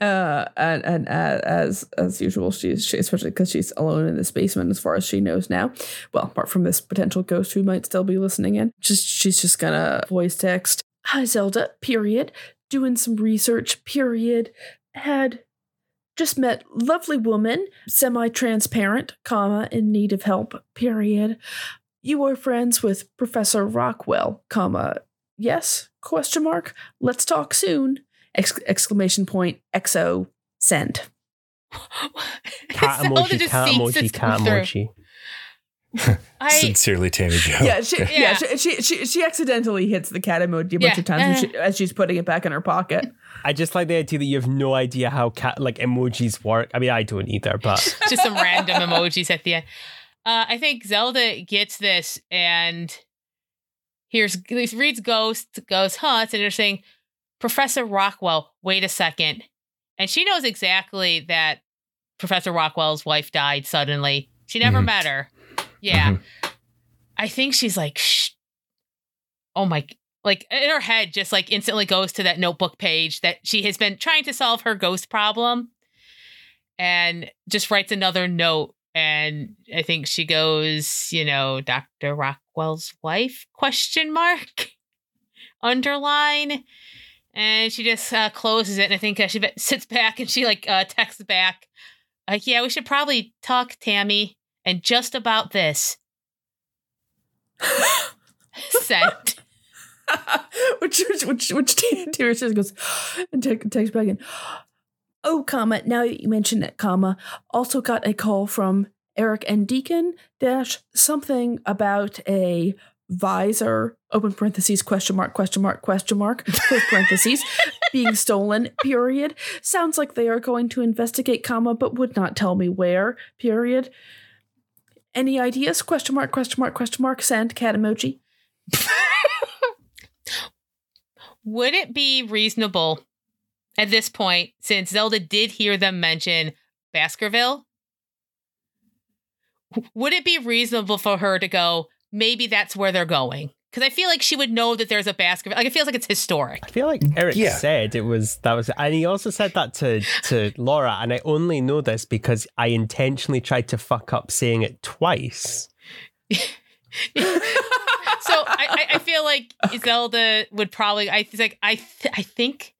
Uh, and and uh, as as usual, she's she, especially because she's alone in this basement as far as she knows now. Well, apart from this potential ghost who might still be listening in, just she's just gonna voice text, "Hi, Zelda, period. Doing some research, period. Had just met lovely woman, semi-transparent, comma, in need of help, period. You are friends with Professor Rockwell, comma, yes, question mark, let's talk soon, Exc- exclamation point, X O, send." Cat emoji, cat emoji, cat emoji. I, Sincerely, Tammy Jo. Yeah, she, yeah. yeah she, she she she accidentally hits the cat emoji a bunch yeah. of times uh. she, as she's putting it back in her pocket. I just like the idea that you have no idea how cat like emojis work. I mean, I don't either, but just some random emojis at the end. Uh, I think Zelda gets this and hears reads Ghost, goes, "Huh, it's interesting. Professor Rockwell, wait a second," and she knows exactly that Professor Rockwell's wife died suddenly. She never mm-hmm. met her. Yeah. Mm-hmm. I think she's like, shh. Oh my, like in her head, just like instantly goes to that notebook page that she has been trying to solve her ghost problem and just writes another note. And I think she goes, you know, "Doctor Rockwell's wife, question mark, underline." And she just uh, closes it. And I think uh, she be- sits back and she like uh, texts back, like, "Yeah, we should probably talk, Tammy. And just about this." Sent. which which which Tammy just goes and takes back in. "Oh, comma, now that you mention it, comma, also got a call from Eric and Deacon dash something about a visor, open parentheses, question mark, question mark, question mark, close parentheses, being stolen, period. Sounds like they are going to investigate, comma, but would not tell me where, period. Any ideas? Question mark, question mark, question mark, send, cat emoji." Would it be reasonable at this point, since Zelda did hear them mention Baskerville, would it be reasonable for her to go, maybe that's where they're going? Because I feel like she would know that there's a Baskerville. Like, it feels like it's historic. I feel like Eric yeah. said it was, that was, and he also said that to, to Laura. And I only know this because I intentionally tried to fuck up saying it twice. so I, I feel like okay. Zelda would probably, I like, I, th- I think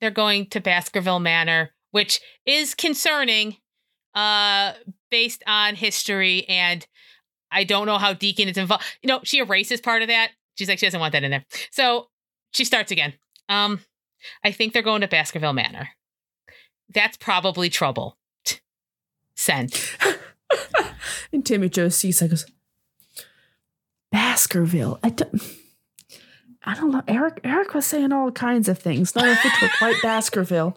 they're going to Baskerville Manor, which is concerning uh, based on history, and I don't know how Deacon is involved. You know, she erases part of that. She's like, she doesn't want that in there. So she starts again. Um, I think they're going to Baskerville Manor. That's probably trouble. Send. And Tammy Jo sees, I goes, Baskerville. I don't, I don't know. Eric, Eric was saying all kinds of things, none of which were quite Baskerville.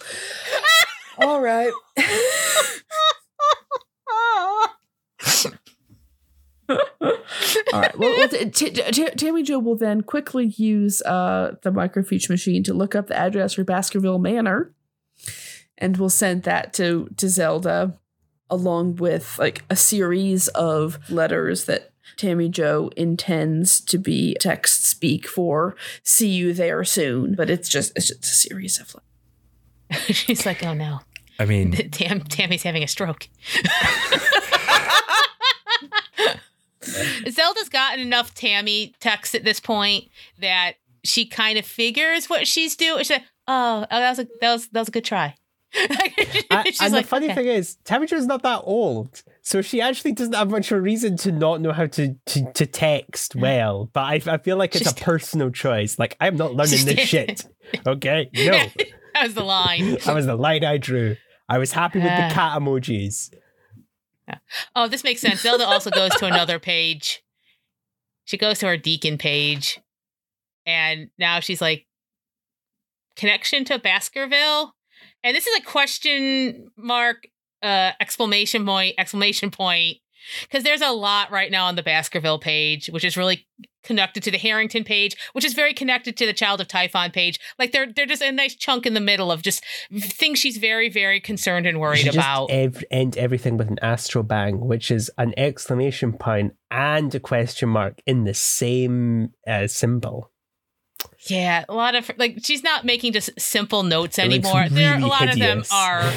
All right. All right. Well, well t- t- t- Tammy Jo will then quickly use uh, the microfiche machine to look up the address for Baskerville Manor, and we'll send that to to Zelda, along with like a series of letters that Tammy Jo intends to be text speak for "see you there soon," but it's just it's just a series of. Letters. She's like, "Oh no!" I mean, Tam- Tammy's having a stroke. Zelda's gotten enough Tammy texts at this point that she kind of figures what she's doing. She's like, "Oh, oh that was a that was that was a good try." I, and like, the funny okay. thing is, Tammy Jo's not that old, so she actually doesn't have much of a reason to not know how to to, to text well. But I, I feel like it's she's, a personal choice. Like, I'm not learning this shit. Okay, no. That was the line. That was the line I drew. I was happy with uh. the cat emojis. Oh, this makes sense. Zelda also goes to another page. She goes to her Deacon page. And now she's like, connection to Baskerville? And this is a question mark, uh, exclamation point, exclamation point. Because there's a lot right now on the Baskerville page, which is really connected to the Harrington page, which is very connected to the Child of Typhon page. Like, they're they're just a nice chunk in the middle of just things she's very, very concerned and worried about. Just ev- end everything with an astro bang, which is an exclamation point and a question mark in the same uh, symbol. Yeah, a lot of, like, she's not making just simple notes anymore. Really there, a lot hideous. Of them are,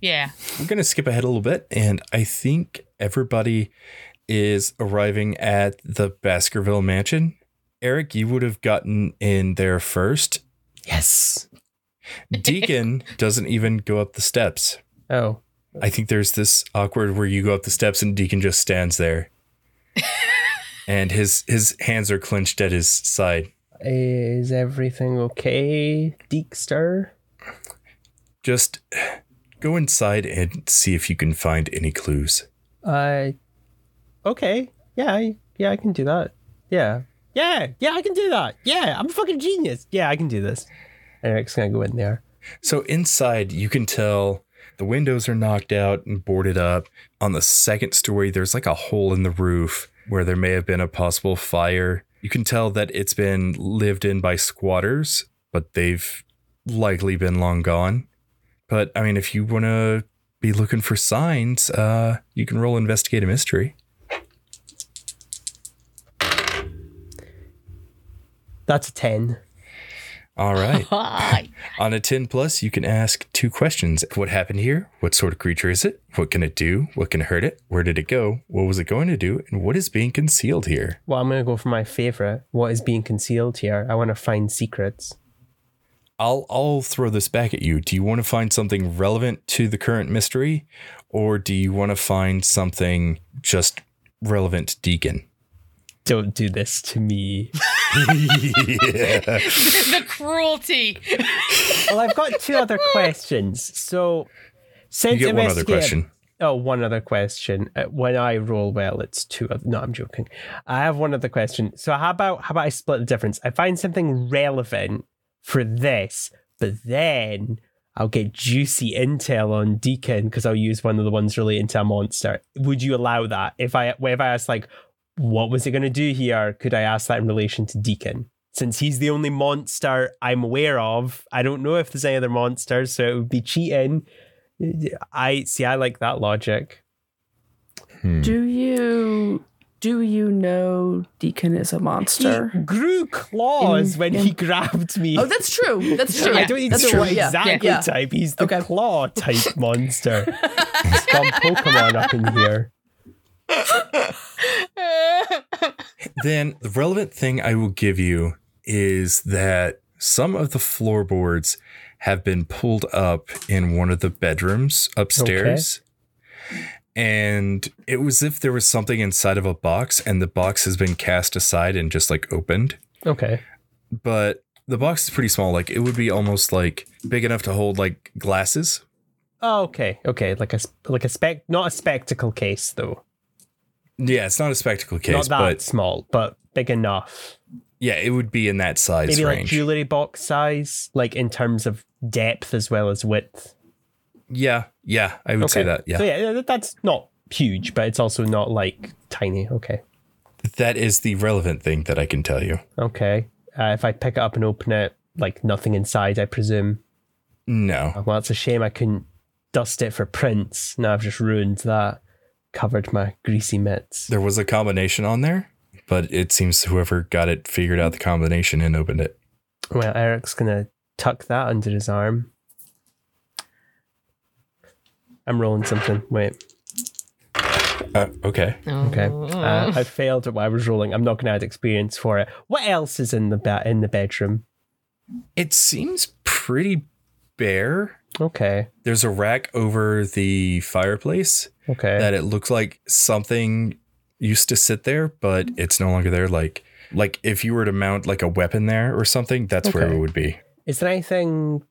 yeah. We're going to skip ahead a little bit, and I think everybody is arriving at the Baskerville Mansion. Eric, you would have gotten in there first. Yes. Deacon doesn't even go up the steps. Oh. I think there's this awkward where you go up the steps and Deacon just stands there. And his his hands are clenched at his side. Is everything okay, Deekster? Just go inside and see if you can find any clues. Uh, okay. Yeah, I, yeah, I can do that. Yeah. Yeah, yeah, I can do that. Yeah, I'm a fucking genius. Yeah, I can do this. Eric's gonna go in there. So inside, you can tell the windows are knocked out and boarded up. On the second story, there's like a hole in the roof where there may have been a possible fire. You can tell that it's been lived in by squatters, but they've likely been long gone. But, I mean, if you want to be looking for signs, uh, you can roll Investigate a Mystery. That's a ten. All right. On a ten plus, you can ask two questions. What happened here? What sort of creature is it? What can it do? What can hurt it? Where did it go? What was it going to do? And what is being concealed here? Well, I'm going to go for my favorite. What is being concealed here? I want to find secrets. I'll I'll throw this back at you. Do you want to find something relevant to the current mystery? Or do you want to find something just relevant to Deacon? Don't do this to me. the, the cruelty. Well, I've got two other questions. So, since you get one other question. Oh, one other question. Uh, when I roll well, it's two. Other, no, I'm joking. I have one other question. So, how about how about I split the difference? I find something relevant for this, but then I'll get juicy intel on Deacon because I'll use one of the ones relating to a monster. Would you allow that? If I if I ask like, what was it going to do here? Could I ask that in relation to Deacon? Since he's the only monster I'm aware of, I don't know if there's any other monsters, so it would be cheating. I see, I like that logic. Hmm. Do you do you know Deacon is a monster? He grew claws in, when in... he grabbed me. Oh, that's true. That's true. Yeah, I don't need to know what exactly yeah. type. He's the okay. claw type monster. There's some Pokemon up in here. Then the relevant thing I will give you is that some of the floorboards have been pulled up in one of the bedrooms upstairs. Okay. And it was as if there was something inside of a box and the box has been cast aside and just like opened. Okay. But the box is pretty small. Like it would be almost like big enough to hold like glasses. Oh, okay. Okay. Like a, like a spec, not a spectacle case though. Yeah, it's not a spectacle case. Not that but small, but big enough. Yeah, it would be in that size range. Maybe like range. Jewelry box size, like in terms of depth as well as width. Yeah, yeah, I would okay. say that, yeah. So yeah, that's not huge, but it's also not like tiny, okay. That is the relevant thing that I can tell you. Okay. Uh, if I pick it up and open it, like nothing inside, I presume? No. Well, it's a shame I couldn't dust it for prints. Now I've just ruined that. Covered my greasy mitts. There was a combination on there, but it seems whoever got it figured out the combination and opened it. Well, Eric's gonna tuck that under his arm. I'm rolling something. Wait. Uh, okay. Okay. Uh, I failed at what I was rolling. I'm not gonna add experience for it. What else is in the ba- in the bedroom? It seems pretty bare. Okay. There's a rack over the fireplace. Okay. That it looks like something used to sit there, but it's no longer there. Like, like if you were to mount like a weapon there or something, that's okay. where it would be. Is there anything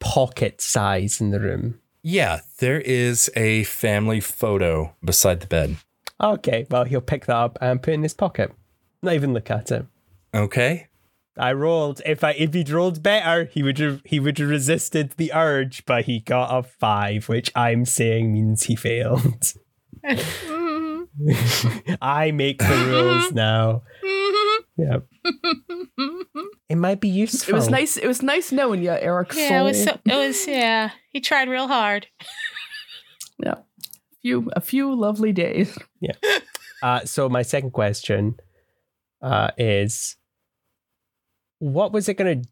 pocket size in the room? Yeah, there is a family photo beside the bed. Okay. Well, he'll pick that up and put it in his pocket. Not even look at it. Okay. I rolled. If I if he'd rolled better, he would have he would have resisted the urge, but he got a five, which I'm saying means he failed. I make the rules now. Yeah. It might be useful. It was nice. It was nice knowing you, Eric. Yeah, soul. it was. So, it was. Yeah, he tried real hard. Yeah, a few a few lovely days. Yeah. Uh, so my second question uh, is. what was it going to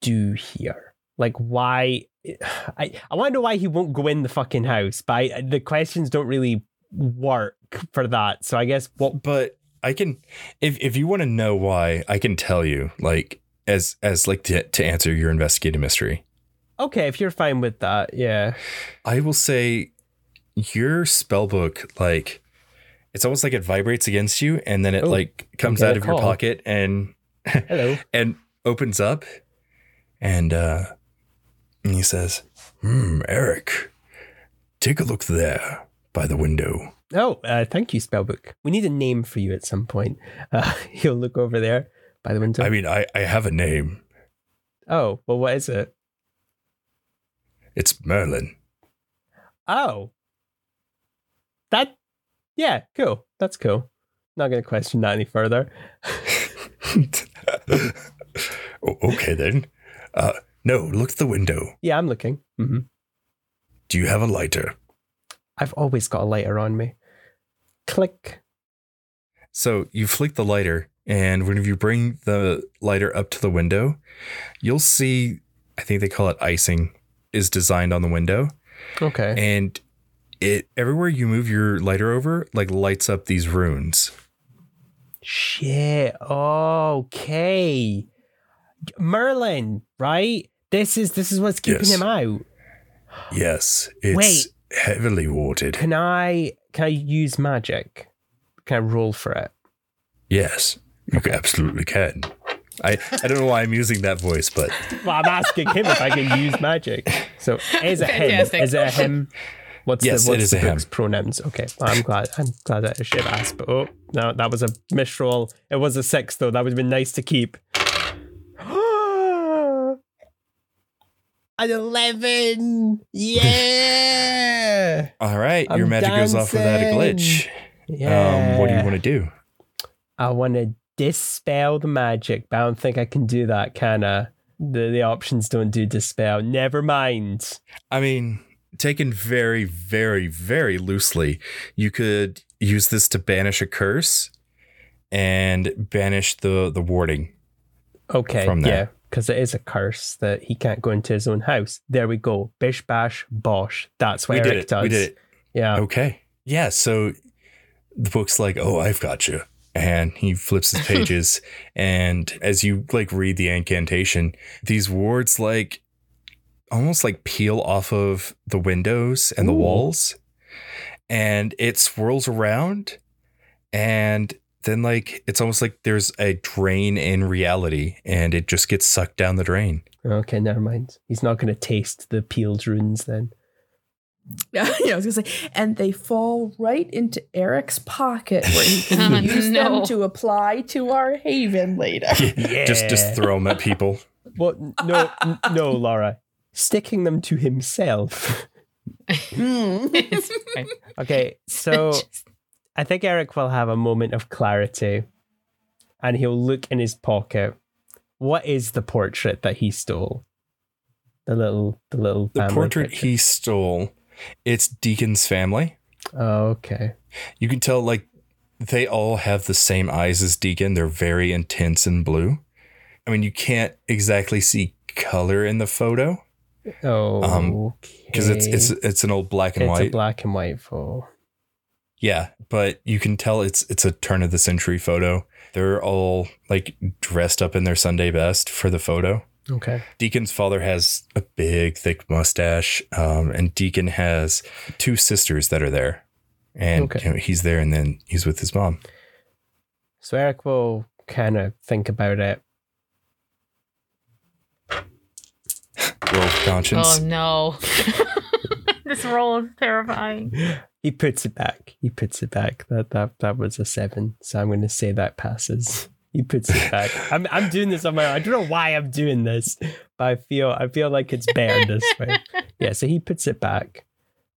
do here? Like, why? I, I want to know why he won't go in the fucking house, but I, the questions don't really work for that. So I guess what... But I can... If if you want to know why, I can tell you, like, as, as like, to, to answer your investigative mystery. Okay, if you're fine with that, yeah. I will say your spellbook, like, it's almost like it vibrates against you, and then it, oh, like, comes out of call. your pocket and... Hello. And opens up, and... uh And he says, hmm, Eric, take a look there by the window. Oh, uh, thank you, Spellbook. We need a name for you at some point. Uh, you'll look over there by the window. I mean, I, I have a name. Oh, well, what is it? It's Merlin. Oh. That, yeah, cool. That's cool. Not going to question that any further. Okay, then. Uh No, look at the window. Yeah, I'm looking. Mm-hmm. Do you have a lighter? I've always got a lighter on me. Click. So you flick the lighter, and whenever you bring the lighter up to the window, you'll see, I think they call it icing, is designed on the window. Okay. And it everywhere you move your lighter over, like, lights up these runes. Shit. Okay. Merlin, right? This is this is what's keeping yes. him out. Yes, it's Wait, heavily warded. Can I can I use magic? Can I roll for it? Yes, you okay. absolutely can. I, I don't know why I'm using that voice, but well, I'm asking him if I can use magic. So is it Fantastic. him? Is it him? What's yes, the, what's it is the book's him. pronouns? Okay, well, I'm glad. I'm glad that I should have asked. But oh no, that was a misroll. It was a six though. That would have been nice to keep. An eleven. Yeah. All right. I'm your magic dancing. goes off without a glitch. Yeah. Um, what do you want to do? I want to dispel the magic, but I don't think I can do that, can I? The, the options don't do dispel. Never mind. I mean, taken very, very, very loosely, you could use this to banish a curse and banish the, the warding. Okay. From that. Yeah. Because it is a curse that he can't go into his own house. There we go. Bish, bash, bosh. That's what we Eric did it. does. We did it. Yeah. Okay. Yeah. So the book's like, oh, I've got you. And he flips his pages. And as you like read the incantation, these wards like almost like peel off of the windows and Ooh. the walls. And it swirls around. And then like it's almost like there's a drain in reality and it just gets sucked down the drain. Okay, never mind. He's not going to taste the peeled runes then. Yeah, yeah, I was going to say, and they fall right into Eric's pocket where he can oh, use no. them to apply to our haven later. Yeah. Yeah. Just, just throw them at people. Well, no, no, Laura. Sticking them to himself. mm. Okay, so... I think Eric will have a moment of clarity and he'll look in his pocket. What is the portrait that he stole? The little, the little, the portrait picture. he stole. It's Deacon's family. Oh, okay. You can tell like they all have the same eyes as Deacon. They're very intense and blue. I mean, you can't exactly see color in the photo. Oh, um, okay. Cause it's, it's, it's an old black and it's white, a black and white photo. Yeah, but you can tell it's it's a turn of the century photo. They're all like dressed up in their Sunday best for the photo. Okay. Deacon's father has a big, thick mustache, um, and Deacon has two sisters that are there, and okay. you know, he's there, and then he's with his mom. So Eric will kind of think about it. Roll conscience. Oh no! This roll is terrifying. He puts it back. He puts it back. That that that was a seven. So I'm going to say that passes. He puts it back. I'm I'm doing this on my own. I don't know why I'm doing this, but I feel I feel like it's better this way. Yeah. So he puts it back.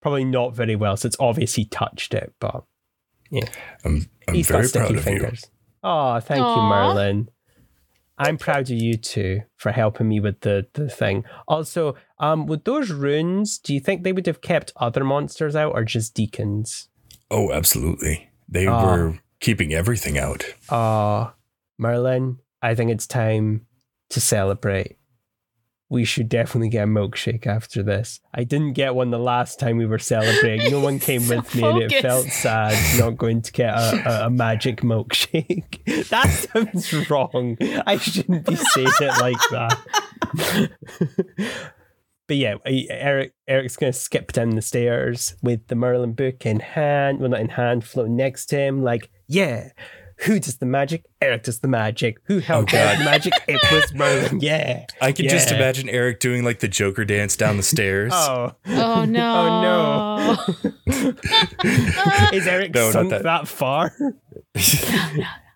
Probably not very well. So it's obvious he touched it, but yeah. I'm, I'm He's very got sticky proud of fingers. You. Oh, thank Aww. you, Merlin. I'm proud of you two for helping me with the, the thing. Also, um, with those runes, do you think they would have kept other monsters out or just Deacons? Oh, absolutely. They uh, were keeping everything out. Oh, uh, Merlin, I think it's time to celebrate. We should definitely get a milkshake after this. I didn't get one the last time we were celebrating. No one came so with me focused. And it felt sad not going to get a, a, a magic milkshake. That sounds wrong. I shouldn't be saying it like that. But yeah, Eric Eric's going to skip down the stairs with the Merlin book in hand. Well, not in hand, floating next to him. Like, yeah, who does the magic? Eric does the magic. Who held oh God. the magic? It was Merlin. Yeah. I can yeah. just imagine Eric doing like the Joker dance down the stairs. Oh. Oh, no. Oh, no. Is Eric no, sunk that. that far?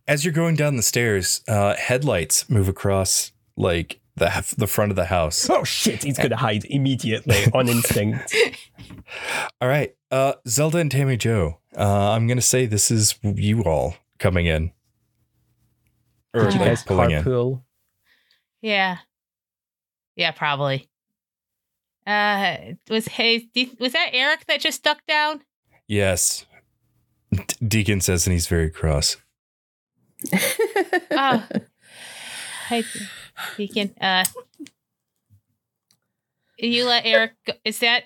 As you're going down the stairs, uh, headlights move across, like, The, the front of the house. Oh shit, he's gonna hide immediately on instinct. All right, uh, Zelda and Tammy Jo, uh, I'm gonna say this is you all coming in. Or you guys pulling carpool? In. Yeah, yeah, probably. Uh, was hey, was that Eric that just ducked down? Yes, De- Deacon says, and he's very cross. Oh. Hi, Deacon. Uh, you let Eric go. Is that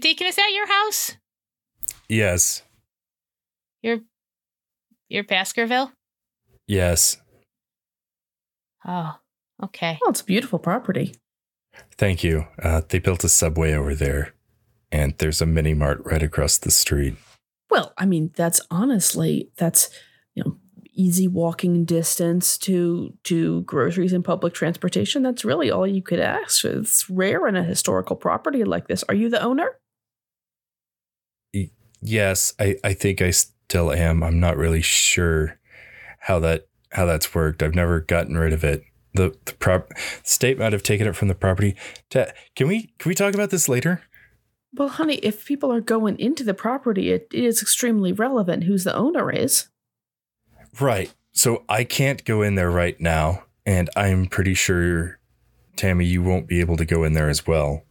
Deacon? Is that your house? Yes. You're you're Baskerville? Yes. Oh, okay. Well, it's a beautiful property. Thank you. Uh, they built a subway over there, and there's a mini mart right across the street. Well, I mean, that's honestly, that's, you know, easy walking distance to to groceries and public transportation. That's really all you could ask. It's rare in a historical property like this. Are you the owner? Yes, I, I think I still am. I'm not really sure how that how that's worked. I've never gotten rid of it. The the prop state might have taken it from the property. To, can we can we talk about this later? Well, honey, if people are going into the property, it, it is extremely relevant who's the owner is. Right. So I can't go in there right now. And I'm pretty sure, Tammy, you won't be able to go in there as well.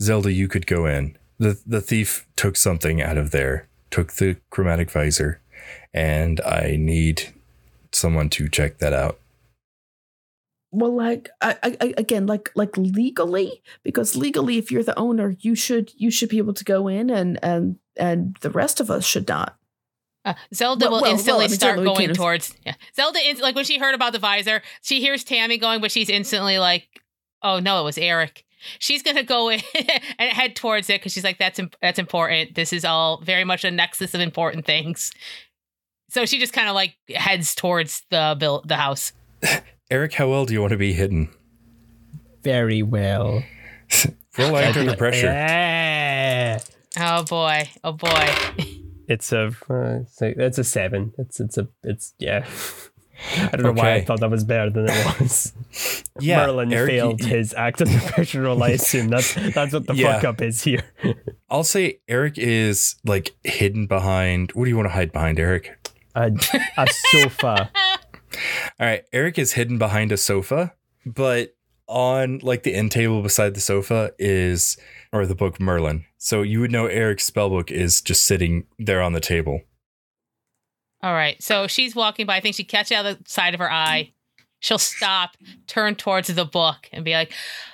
Zelda, you could go in. The the thief took something out of there, took the chromatic visor, and I need someone to check that out. Well, like I, I again, like like legally, because legally, if you're the owner, you should you should be able to go in and and, and the rest of us should not. Uh, Zelda well, will well, instantly well, I mean, start going have... towards yeah. Zelda is like when she heard about the visor, she hears Tammy going, but she's instantly like, oh no, it was Eric. She's going to go in and head towards it because she's like, that's that's important. This is all very much a nexus of important things. So she just kind of like heads towards the bill, the house. Eric, how well do you want to be hidden? Very well. Roll out under pressure. Yeah. Oh boy. Oh boy. It's a uh, it's a seven. It's it's a it's yeah. I don't know okay. why I thought that was better than it was. yeah, Merlin Eric, failed you, his act under pressure roll. I assume that's that's what the yeah. fuck up is here. I'll say Eric is like hidden behind. What do you want to hide behind, Eric? A, a sofa. All right, Eric is hidden behind a sofa, but on like the end table beside the sofa is or the book Merlin. So you would know Eric's spellbook is just sitting there on the table. All right. So she's walking by. I think she catches it out of the side of her eye. She'll stop, turn towards the book and be like,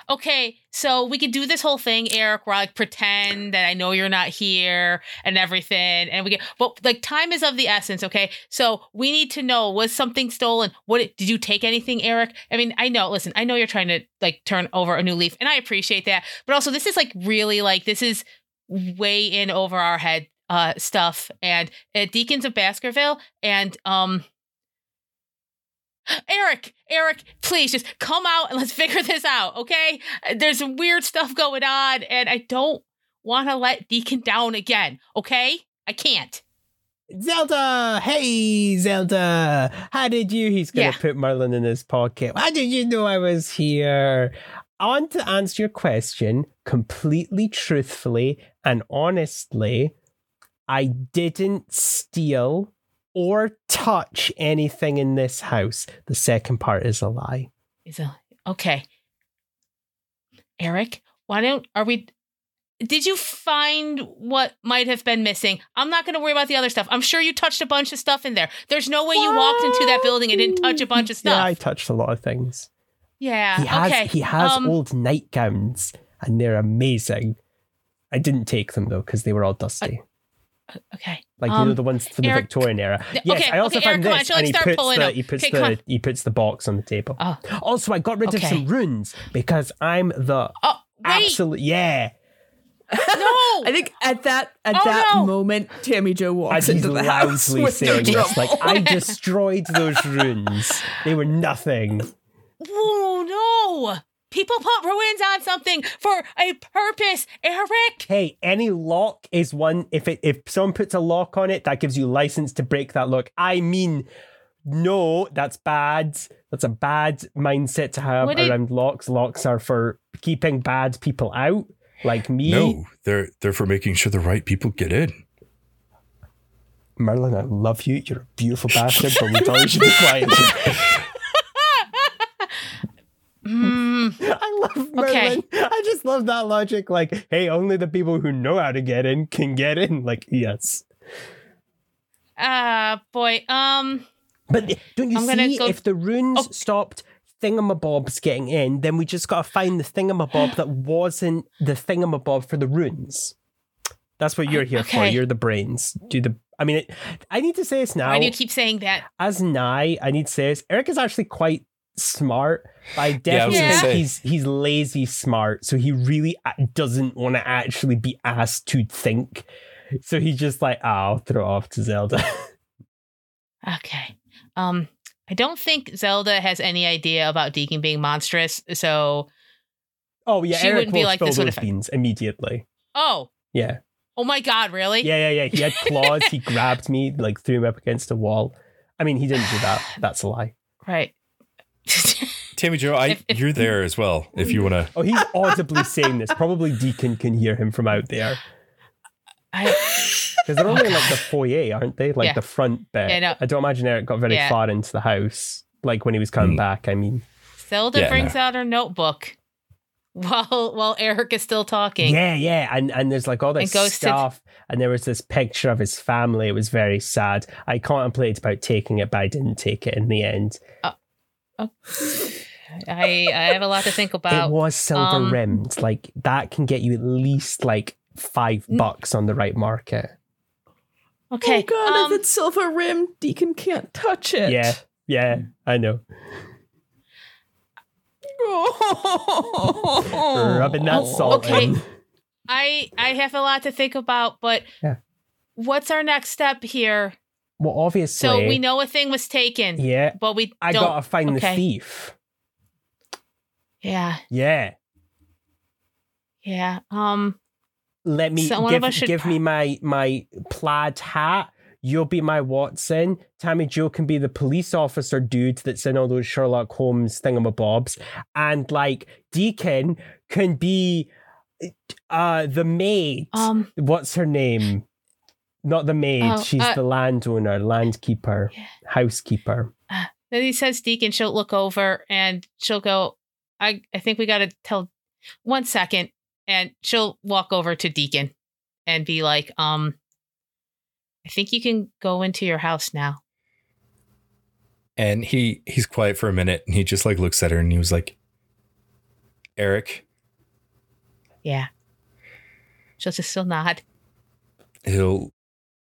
okay, so we could do this whole thing, Eric, where I like pretend that I know you're not here and everything. And we get, but like time is of the essence. Okay. So we need to know, was something stolen? What did you take anything, Eric? I mean, I know, listen, I know you're trying to like turn over a new leaf and I appreciate that, but also this is like really like, this is way in over our head uh, stuff and uh, Deacons of Baskerville and um, Eric, Eric, please just come out and let's figure this out, okay? There's some weird stuff going on and I don't want to let Deacon down again, okay? I can't. Zelda, hey Zelda, how did you, he's going to yeah. put Merlin in his pocket. How did you know I was here? I want to answer your question completely truthfully and honestly. I didn't steal or touch anything in this house. The second part is a lie. Is a okay. Eric, why don't are we Did you find what might have been missing? I'm not going to worry about the other stuff. I'm sure you touched a bunch of stuff in there. There's no way you walked into that building and didn't touch a bunch of stuff. Yeah, I touched a lot of things. Yeah, he has, okay. He has um, old nightgowns, and they're amazing. I didn't take them, though, because they were all dusty. Uh, okay. Like, um, you know, the ones from Eric, the Victorian era. Yes, okay, I also okay, found Eric, this, on, and he puts, the, he, puts okay, the, he puts the box on the table. Oh. Also, I got rid okay. of some runes, because I'm the oh, absolute... Yeah. No, I think at that at oh, that no. moment, Tammy Jo walks into the house with saying no this, like, I destroyed those runes. They were nothing. Oh no! People put ruins on something for a purpose, Eric. Hey, any lock is one. If it if someone puts a lock on it, that gives you license to break that lock. I mean, no, that's bad. That's a bad mindset to have did- around locks. Locks are for keeping bad people out. Like me? No, they're they're for making sure the right people get in. Merlin, I love you. You're a beautiful bastard, but we don't should be quiet. Mm. I love Merlin. Okay. I just love that logic. Like, hey, only the people who know how to get in can get in. Like, yes. Ah, uh, boy. Um. But don't you I'm see go... if the runes oh. stopped? Thingamabob's getting in, then we just gotta find the thingamabob that wasn't the thingamabob for the runes. That's what you're here okay. for. You're the brains. Do the. I mean, it, I need to say this now. Why do you keep saying that? As Nye, I need to say this. Eric is actually quite smart. But I definitely yeah, I think say. he's he's lazy smart. So he really doesn't want to actually be asked to think. So he's just like, oh, I'll throw it off to Zelda. Okay. Um. I don't think Zelda has any idea about Deacon being monstrous, so oh yeah, she Eric wouldn't will be like this would affect immediately. Oh yeah. Oh my God, really? Yeah, yeah, yeah. He had claws. He grabbed me, like threw me up against a wall. I mean, he didn't do that. That's a lie. Right. Tammy Jo, I, if, if, you're there as well. If you want to. Oh, he's audibly saying this. Probably Deacon can hear him from out there. I. Because they're only in, like, the foyer, aren't they? Like, yeah. the front bit. Yeah, no. I don't imagine Eric got very yeah. far into the house, like, when he was coming mm. back, I mean. Zelda yeah, brings no. out her notebook while while Eric is still talking. Yeah, yeah. And and there's, like, all this and stuff. Th- and there was this picture of his family. It was very sad. I contemplated about taking it, but I didn't take it in the end. Uh, oh. I, I have a lot to think about. It was silver-rimmed. Um, like, that can get you at least, like, five bucks on the right market. Okay. Oh God! Um, if it's silver rimmed, Deacon can't touch it. Yeah, yeah, I know. Rubbing that salt. Okay, in. I I have a lot to think about, but yeah. what's our next step here? Well, obviously, so we know a thing was taken. Yeah, but we. Don't. I gotta find okay. the thief. Yeah. Yeah. Yeah. Um. Let me Someone give, should... give me my my plaid hat. You'll be my Watson. Tammy Jo can be the police officer dude that's in all those Sherlock Holmes thingamabobs, and like Deacon can be uh the maid. Um, What's her name? Not the maid. Oh, She's uh, the landowner, landkeeper, yeah. housekeeper. Uh, then he says Deacon. She'll look over and she'll go. I I think we got to tell. One second. And she'll walk over to Deacon and be like, um, I think you can go into your house now. And he he's quiet for a minute and he just like looks at her and he was like, Eric. Yeah. She'll just still nod. He'll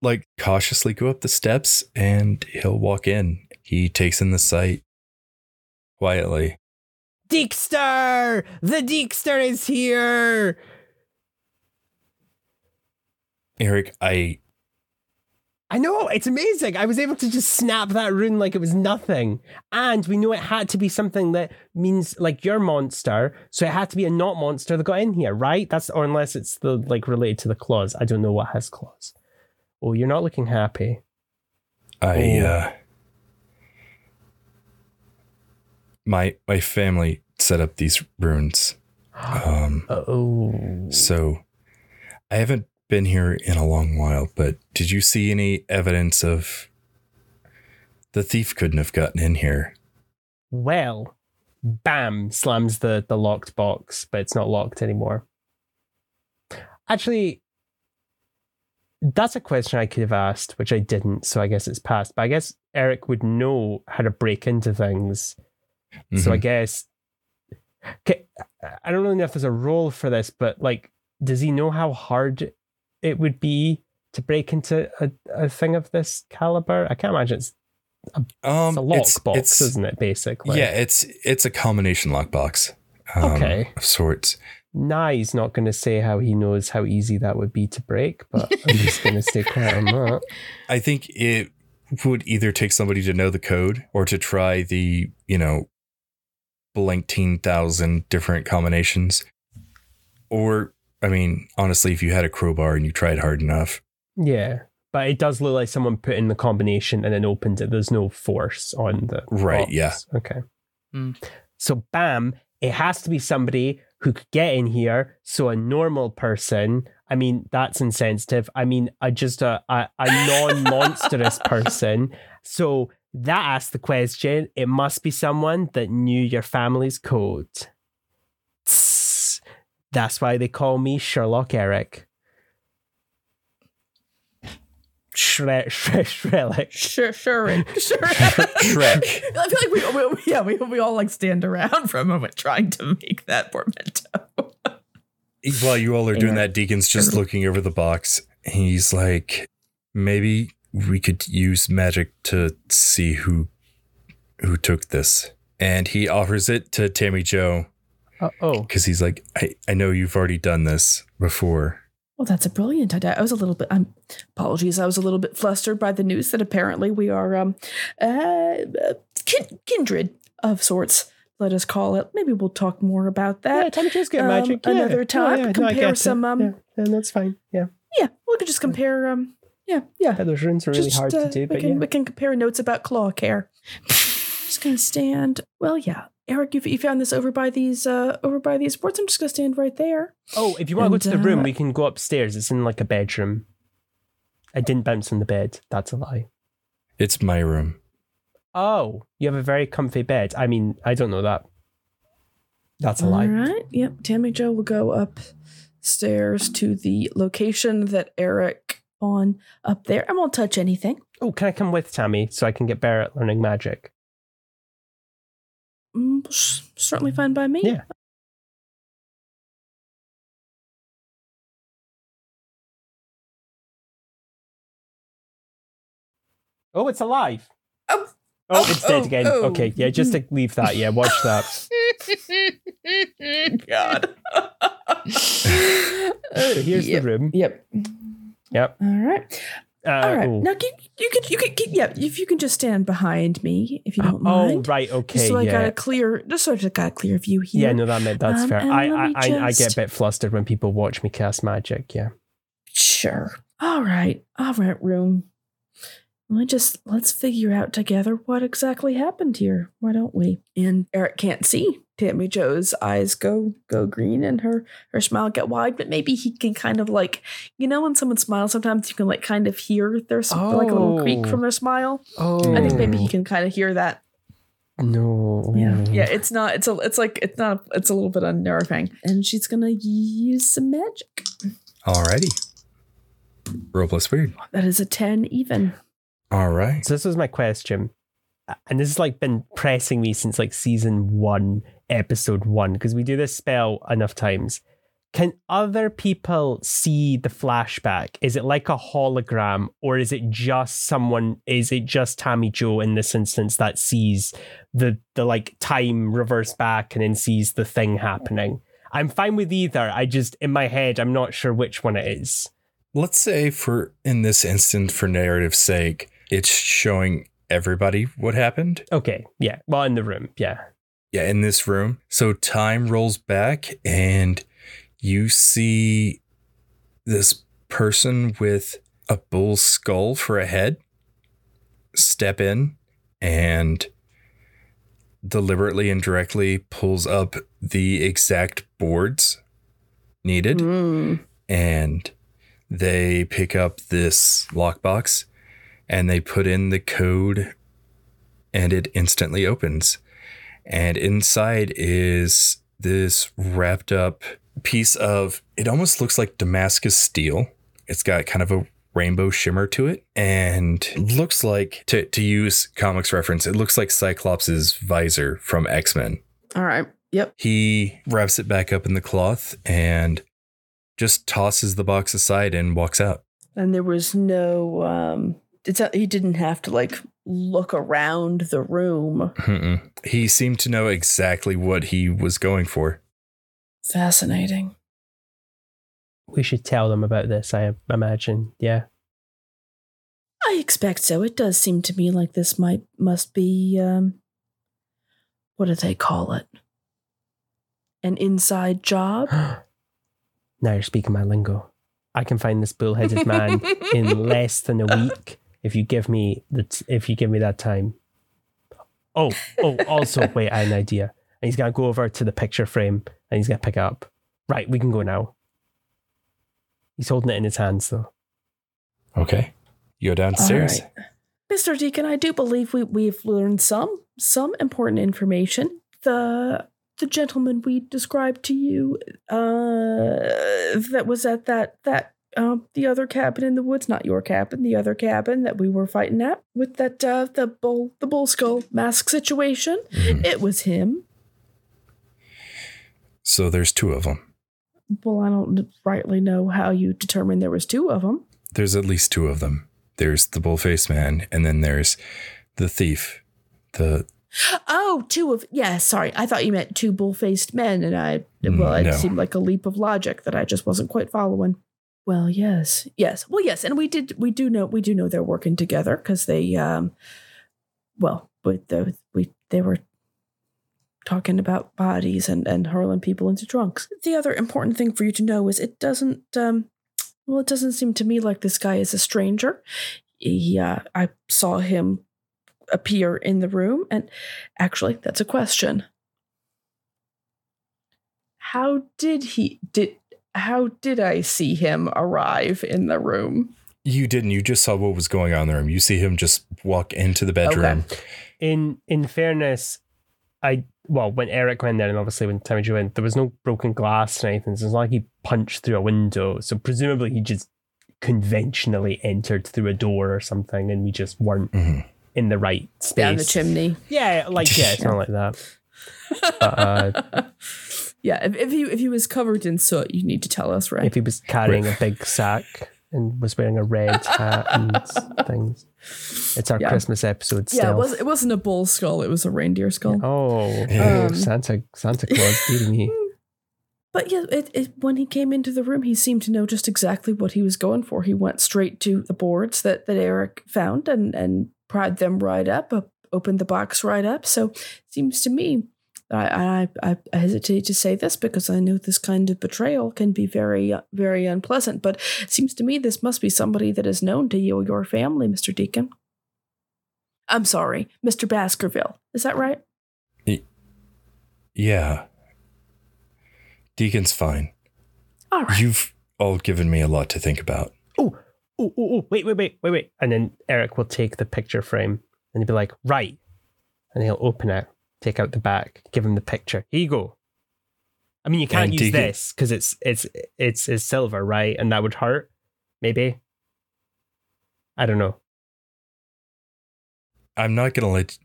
like cautiously go up the steps and he'll walk in. He takes in the sight quietly. Deekster! The Deekster is here! Eric, I... I know, it's amazing. I was able to just snap that rune like it was nothing. And we knew it had to be something that means, like, your monster, so it had to be a not monster that got in here, right? That's, or unless it's, the like, related to the claws. I don't know what has claws. Oh, you're not looking happy. I, oh. uh... My my family set up these runes. Um, oh. So I haven't been here in a long while, but did you see any evidence of the thief couldn't have gotten in here? Well, bam, slams the, the locked box, but it's not locked anymore. Actually, that's a question I could have asked, which I didn't, so I guess it's passed. But I guess Eric would know how to break into things. Mm-hmm. So I guess... Okay, I don't really know if there's a role for this, but like, does he know how hard it would be to break into a, a thing of this caliber? I can't imagine it's a, um, a lockbox, isn't it, basically? Yeah, it's it's a combination lockbox um, okay. of sorts. Nah, he's not going to say how he knows how easy that would be to break, but I'm just going to stay quiet on that. I think it would either take somebody to know the code or to try the, you know, nineteen thousand different combinations. Or, I mean, honestly, if you had a crowbar and you tried hard enough. Yeah, but it does look like someone put in the combination and then opened it. There's no force on the right, box. Yeah. Okay. Mm. So, bam, it has to be somebody who could get in here. So a normal person, I mean, that's insensitive. I mean, I just a, a, a non-monstrous person. So that asks the question. It must be someone that knew your family's code. Tss, that's why they call me Sherlock Eric. Shrek, Shrek, Shrek, Shrek, Shrek. I feel like we, we, we yeah, we, we all like stand around for a moment trying to make that portmanteau. While you all are doing yeah. that, Deacon's just Shrek. looking over the box. He's like, maybe we could use magic to see who, who took this. And he offers it to Tammy Jo. Uh, oh, because he's like, I, I know you've already done this before. Well, that's a brilliant idea. I was a little bit, um, apologies, I was a little bit flustered by the news that apparently we are um, uh, kin- kindred of sorts, let us call it. Maybe we'll talk more about that. Yeah, time to just get um, magic. Yeah. Another time, oh, yeah, compare no, some. Um, yeah, and that's fine, yeah. Yeah, we could just compare, um, yeah, yeah. yeah those runes are really just, hard uh, to do, we but can, yeah. We can compare notes about claw care. Just going to stand, well, yeah. Eric, you, you found this over by these uh, over by these boards. I'm just going to stand right there. Oh, if you want and, to go to the room, uh, we can go upstairs. It's in like a bedroom. I didn't bounce on the bed. That's a lie. It's my room. Oh, you have a very comfy bed. I mean, I don't know that. That's a lie. All right. Yep. Tammy Jo will go upstairs to the location that Eric on up there. I won't touch anything. Oh, can I come with Tammy so I can get better at learning magic? Certainly fine by me. Yeah. Oh, it's alive. Oh, oh, oh it's dead oh, again. Oh. Okay, yeah, just to leave that. Yeah, watch that. God. So here's yep. the room. Yep. Yep. All right. Uh, All right. Ooh. Now you you could you could yeah if you can just stand behind me if you don't mind. Oh right, okay. Just so I yeah. got a clear just so I just got a clear view here. Yeah, no, that meant that's um, fair. I I, just... I I get a bit flustered when people watch me cast magic. Yeah. Sure. All right. All right, room. Let me just let's figure out together what exactly happened here. Why don't we? And Eric can't see. Tammy Jo's eyes go go green and her, her smile get wide, but maybe he can kind of like, you know, when someone smiles, sometimes you can like kind of hear their oh. like a little creak from their smile. Oh, I think maybe he can kind of hear that. No. Yeah. Yeah. It's not. It's a. It's like it's not. It's a little bit unnerving. And she's gonna use some magic. Alrighty. Roll plus weird. That is a ten even. All right. So this was my question. And this has like been pressing me since like season one, episode one, because we do this spell enough times. Can other people see the flashback? Is it like a hologram or is it just someone, is it just Tammy Jo in this instance that sees the, the like time reverse back and then sees the thing happening? I'm fine with either. I just, in my head, I'm not sure which one it is. Let's say for, in this instance, for narrative's sake, it's showing everybody what happened. Okay, yeah. Well, in the room, yeah. Yeah, in this room. So time rolls back and you see this person with a bull's skull for a head step in and deliberately and directly pulls up the exact boards needed. Mm. And they pick up this lockbox and they put in the code and it instantly opens. And inside is this wrapped up piece of, it almost looks like Damascus steel. It's got kind of a rainbow shimmer to it, and looks like, to, to use comics reference, it looks like Cyclops' visor from X-Men. All right. Yep. He wraps it back up in the cloth and just tosses the box aside and walks out. And there was no, um, it's not, he didn't have to like look around the room. Mm-mm. He seemed to know exactly what he was going for. Fascinating. We should tell them about this, I imagine. Yeah. I expect so. It does seem to me like this might must be, um, what do they call it? An inside job? Now you're speaking my lingo. I can find this bull-headed man in less than a week if you give me the t- if you give me that time. Oh, oh, also, wait, I had an idea. And he's going to go over to the picture frame and he's going to pick it up. Right, we can go now. He's holding it in his hands, though. Okay. You go downstairs. Right. Mister Deacon, I do believe we, we've learned some some important information. The the gentleman we described to you uh, that was at that, that uh, the other cabin in the woods, not your cabin, the other cabin that we were fighting at with that uh, the bull the bull skull mask situation, mm. It was him. So there's two of them. Well, I don't rightly know how you determined there was two of them. There's at least two of them. There's the bull-faced man, and then there's the thief. The oh, two of yeah. Sorry, I thought you meant two bull-faced men, and I well, it no. seemed like a leap of logic that I just wasn't quite following. Well, yes, yes, well, yes, and we did. We do know. We do know they're working together because they, um, well, but the, we they were. talking about bodies and, and hurling people into trunks. The other important thing for you to know is it doesn't, um, well, it doesn't seem to me like this guy is a stranger. He, uh, I saw him appear in the room, and actually, that's a question. How did he, did, how did I see him arrive in the room? You didn't. You just saw what was going on in the room. You see him just walk into the bedroom. Okay. In, in fairness, I... Well, when Eric went there and obviously when Tammy Jo went, there was no broken glass or anything. So it's not like he punched through a window. So presumably he just conventionally entered through a door or something and we just weren't mm-hmm. in the right space. Down the chimney. Yeah, like, yeah, it's yeah. not like that. But, uh, yeah, if, if, he, if he was covered in soot, you need to tell us, right? If he was carrying a big sack and was wearing a red hat and things. It's our yeah. Christmas episode still. Yeah, it, was, it wasn't a bull skull. It was a reindeer skull. Yeah. Oh, yeah. Um, Santa Santa Claus, didn't he? But yeah, it, it, when he came into the room, he seemed to know just exactly what he was going for. He went straight to the boards that, that Eric found and, and pried them right up, up, opened the box right up. So it seems to me, I, I I hesitate to say this because I know this kind of betrayal can be very, very unpleasant, but it seems to me this must be somebody that is known to you or your family, Mister Deacon. I'm sorry, Mister Baskerville. Is that right? Yeah. Deacon's fine. All right. You've all given me a lot to think about. Oh, oh, oh, oh, wait, wait, wait, wait, wait. And then Eric will take the picture frame and he'll be like, right. And he'll open it. Take out the back, give him the picture. Here you go. I mean, you can't and use Deacon. This because it's, it's it's it's silver, right? And that would hurt, maybe. I don't know. I'm not going to let...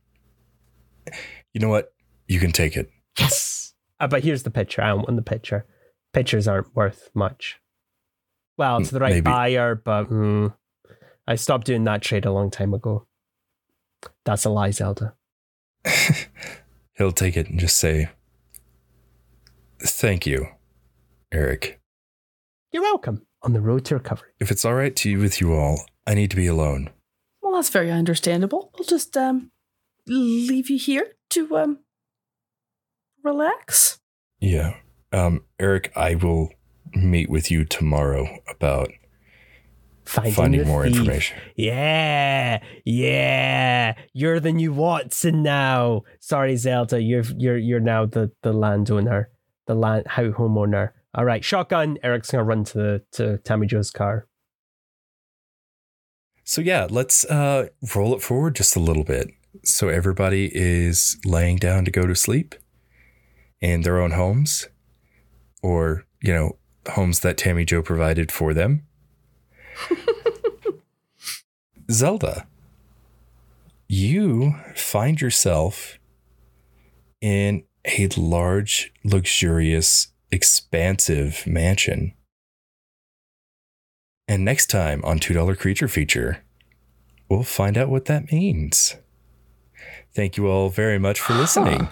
You know what? You can take it. Yes! Uh, but here's the picture. I don't want the picture. Pictures aren't worth much. Well, mm, to the right maybe. buyer, but mm, I stopped doing that trade a long time ago. That's a lie, Zelda. He'll take it and just say, thank you, Eric. You're welcome. On the road to recovery. If it's all right to you with you all, I need to be alone. Well, that's very understandable. We'll just um leave you here to um relax. Yeah. Um, Eric, I will meet with you tomorrow about Finding, Finding more thief. information. Yeah, yeah. You're the new Watson now. Sorry, Zelda. You're you're you're now the, the landowner, the land how homeowner. All right, shotgun. Eric's gonna run to the to Tammy Jo's car. So yeah, let's uh, roll it forward just a little bit. So everybody is laying down to go to sleep in their own homes, or you know, homes that Tammy Jo provided for them. Zelda, you find yourself in a large, luxurious, expansive mansion. And next time on two dollar Creature Feature, we'll find out what that means. Thank you all very much for listening.